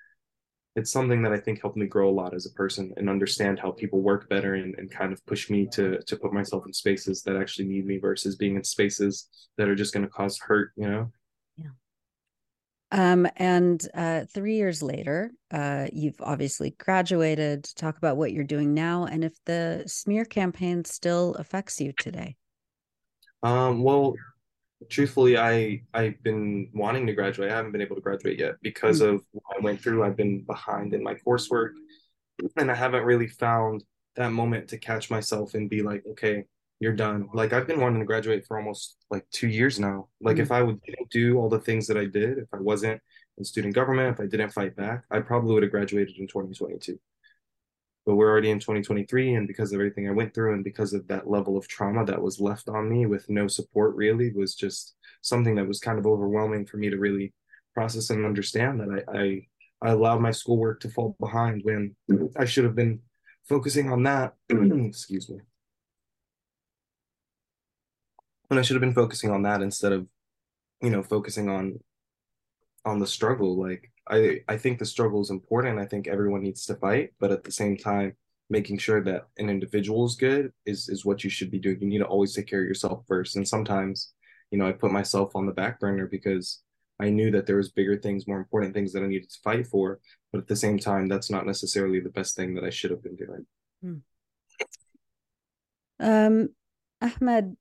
something that I think helped me grow a lot as a person and understand how people work better and kind of push me to put myself in spaces that actually need me versus being in spaces that are just going to cause hurt, you know? Yeah. And 3 years later, you've obviously graduated. Talk about what you're doing now and if the smear campaign still affects you today. Well, truthfully, I've been wanting to graduate. I haven't been able to graduate yet because of what I went through. I've been behind in my coursework, and I haven't really found that moment to catch myself and be like, okay, you're done. Like, I've been wanting to graduate for almost like 2 years now. Like, if I didn't do all the things that I did, if I wasn't in student government, if I didn't fight back, I probably would have graduated in 2022. But we're already in 2023, and because of everything I went through and because of that level of trauma that was left on me with no support, really was just something that was kind of overwhelming for me to really process and understand, that I allowed my schoolwork to fall behind when I should have been focusing on that. Excuse me. When I should have been focusing on that instead of, you know, focusing on the struggle. Like, I think the struggle is important. I think everyone needs to fight, but at the same time, making sure that an individual is good is what you should be doing. You need to always take care of yourself first. And sometimes, you know, I put myself on the back burner because I knew that there was bigger things, more important things that I needed to fight for. But at the same time, that's not necessarily the best thing that I should have been doing. Ahmad,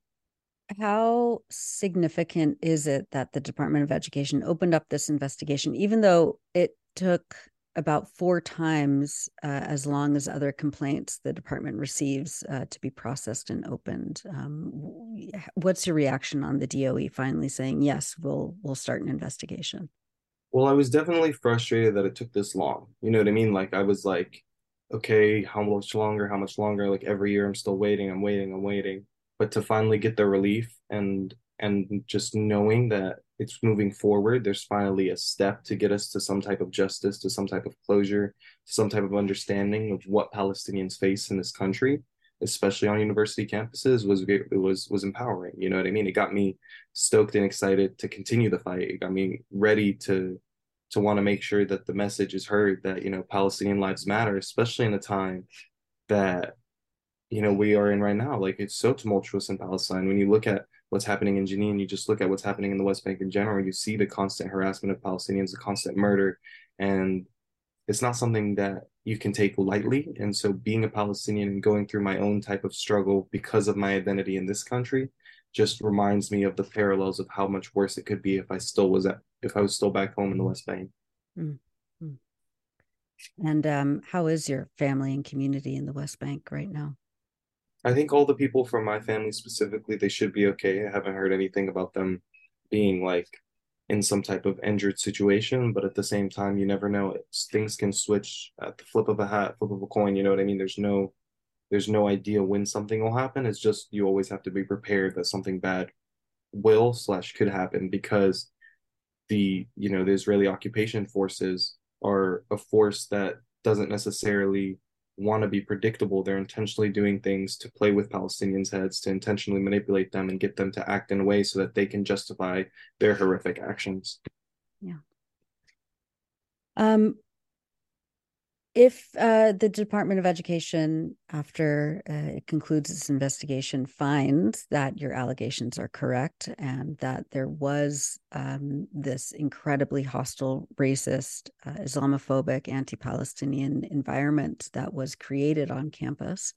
how significant is it that the Department of Education opened up this investigation, even though it took about 4 times as long as other complaints the department receives to be processed and opened? What's your reaction on the DOE finally saying, yes, we'll start an investigation? Well, I was definitely frustrated that it took this long. You know what I mean? Like, I was like, okay, how much longer? Like, every year I'm still waiting. But to finally get the relief and just knowing that it's moving forward, there's finally a step to get us to some type of justice, to some type of closure, to some type of understanding of what Palestinians face in this country, especially on university campuses, was empowering. You know what I mean? It got me stoked and excited to continue the fight. It got me ready to want to make sure that the message is heard, that, you know, Palestinian lives matter, especially in a time that, you know, we are in right now. Like, it's so tumultuous in Palestine. When you look at what's happening in Jenin, you just look at what's happening in the West Bank in general, you see the constant harassment of Palestinians, the constant murder, and it's not something that you can take lightly. And so being a Palestinian and going through my own type of struggle because of my identity in this country just reminds me of the parallels of how much worse it could be if I still was if I was still back home in the West Bank. Mm-hmm. And how is your family and community in the West Bank right now? I think all the people from my family specifically, they should be okay. I haven't heard anything about them being like in some type of injured situation, but at the same time, you never know. Things can switch at the flip of a hat, flip of a coin, you know what I mean? There's no idea when something will happen. It's just, you always have to be prepared that something bad will / could happen, because the Israeli occupation forces are a force that doesn't necessarily want to be predictable. They're intentionally doing things to play with Palestinians' heads, to intentionally manipulate them and get them to act in a way so that they can justify their horrific actions. Yeah. If the Department of Education, after it concludes its investigation, finds that your allegations are correct and that there was this incredibly hostile, racist, Islamophobic, anti-Palestinian environment that was created on campus,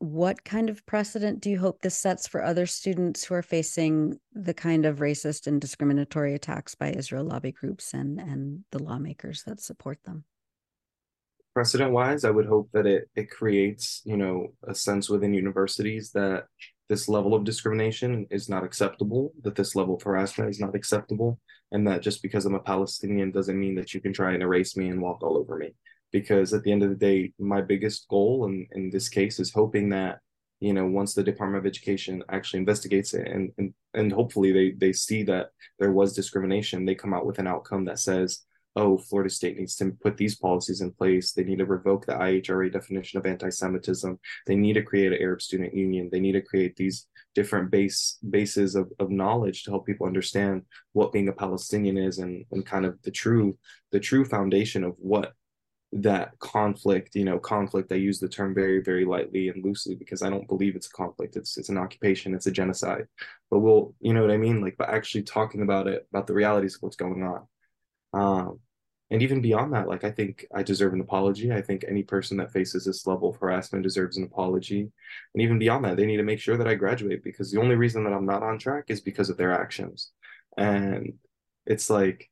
what kind of precedent do you hope this sets for other students who are facing the kind of racist and discriminatory attacks by Israel lobby groups and the lawmakers that support them? Precedent-wise, I would hope that it creates, a sense within universities that this level of discrimination is not acceptable, that this level of harassment is not acceptable, and that just because I'm a Palestinian doesn't mean that you can try and erase me and walk all over me. Because at the end of the day, my biggest goal in this case is hoping that, once the Department of Education actually investigates it and hopefully they see that there was discrimination, they come out with an outcome that says, oh, Florida State needs to put these policies in place. They need to revoke the IHRA definition of anti-Semitism. They need to create an Arab student union. They need to create these different bases of knowledge to help people understand what being a Palestinian is and kind of the true foundation of what that conflict. I use the term very, very lightly and loosely because I don't believe it's a conflict. It's an occupation. It's a genocide. But we'll, you know what I mean? Like, but actually talking about it, about the realities of what's going on. And even beyond that, I think I deserve an apology. I think any person that faces this level of harassment deserves an apology. And even beyond that, they need to make sure that I graduate, because the only reason that I'm not on track is because of their actions. And it's like,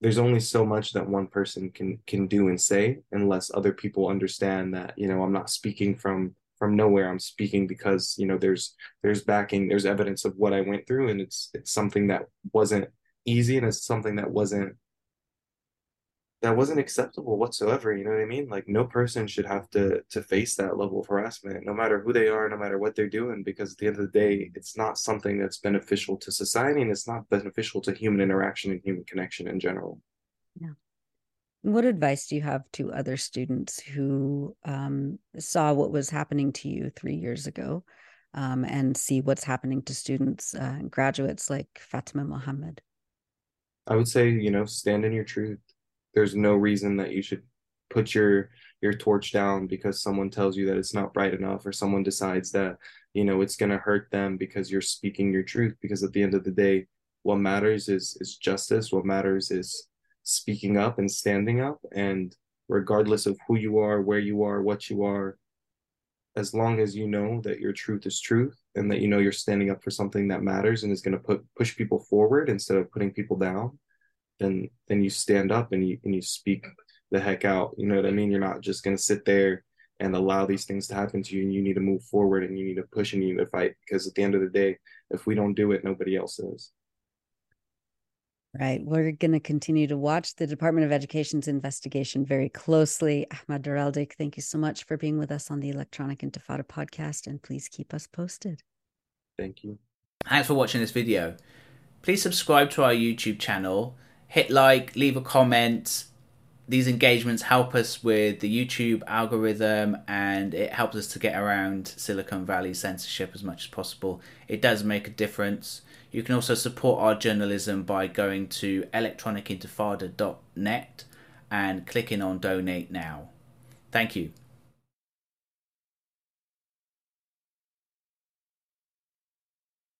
there's only so much that one person can do and say unless other people understand that, I'm not speaking from nowhere. I'm speaking because, there's backing, there's evidence of what I went through. And it's something that wasn't easy, and it's something that wasn't acceptable whatsoever. You know what I mean? Like, no person should have to face that level of harassment, no matter who they are, no matter what they're doing, because at the end of the day, it's not something that's beneficial to society, and it's not beneficial to human interaction and human connection in general. Yeah. What advice do you have to other students who saw what was happening to you 3 years ago and see what's happening to students and graduates like Fatima Mohammed? I would say, stand in your truth. There's no reason that you should put your torch down because someone tells you that it's not bright enough, or someone decides that, it's going to hurt them because you're speaking your truth. Because at the end of the day, what matters is justice. What matters is speaking up and standing up. And regardless of who you are, where you are, what you are, as long as you know that your truth is truth and that, you're standing up for something that matters and is going to push people forward instead of putting people down, then you stand up and you speak the heck out. You know what I mean? You're not just going to sit there and allow these things to happen to you, and you need to move forward, and you need to push, and you need to fight, because at the end of the day, if we don't do it, nobody else is. Right. We're going to continue to watch the Department of Education's investigation very closely. Ahmad Daraldik, thank you so much for being with us on the Electronic Intifada podcast, and please keep us posted. Thank you. Thanks for watching this video. Please subscribe to our YouTube channel, hit like, leave a comment. These engagements help us with the YouTube algorithm, and it helps us to get around Silicon Valley censorship as much as possible. It does make a difference. You can also support our journalism by going to electronicintifada.net and clicking on Donate Now. Thank you.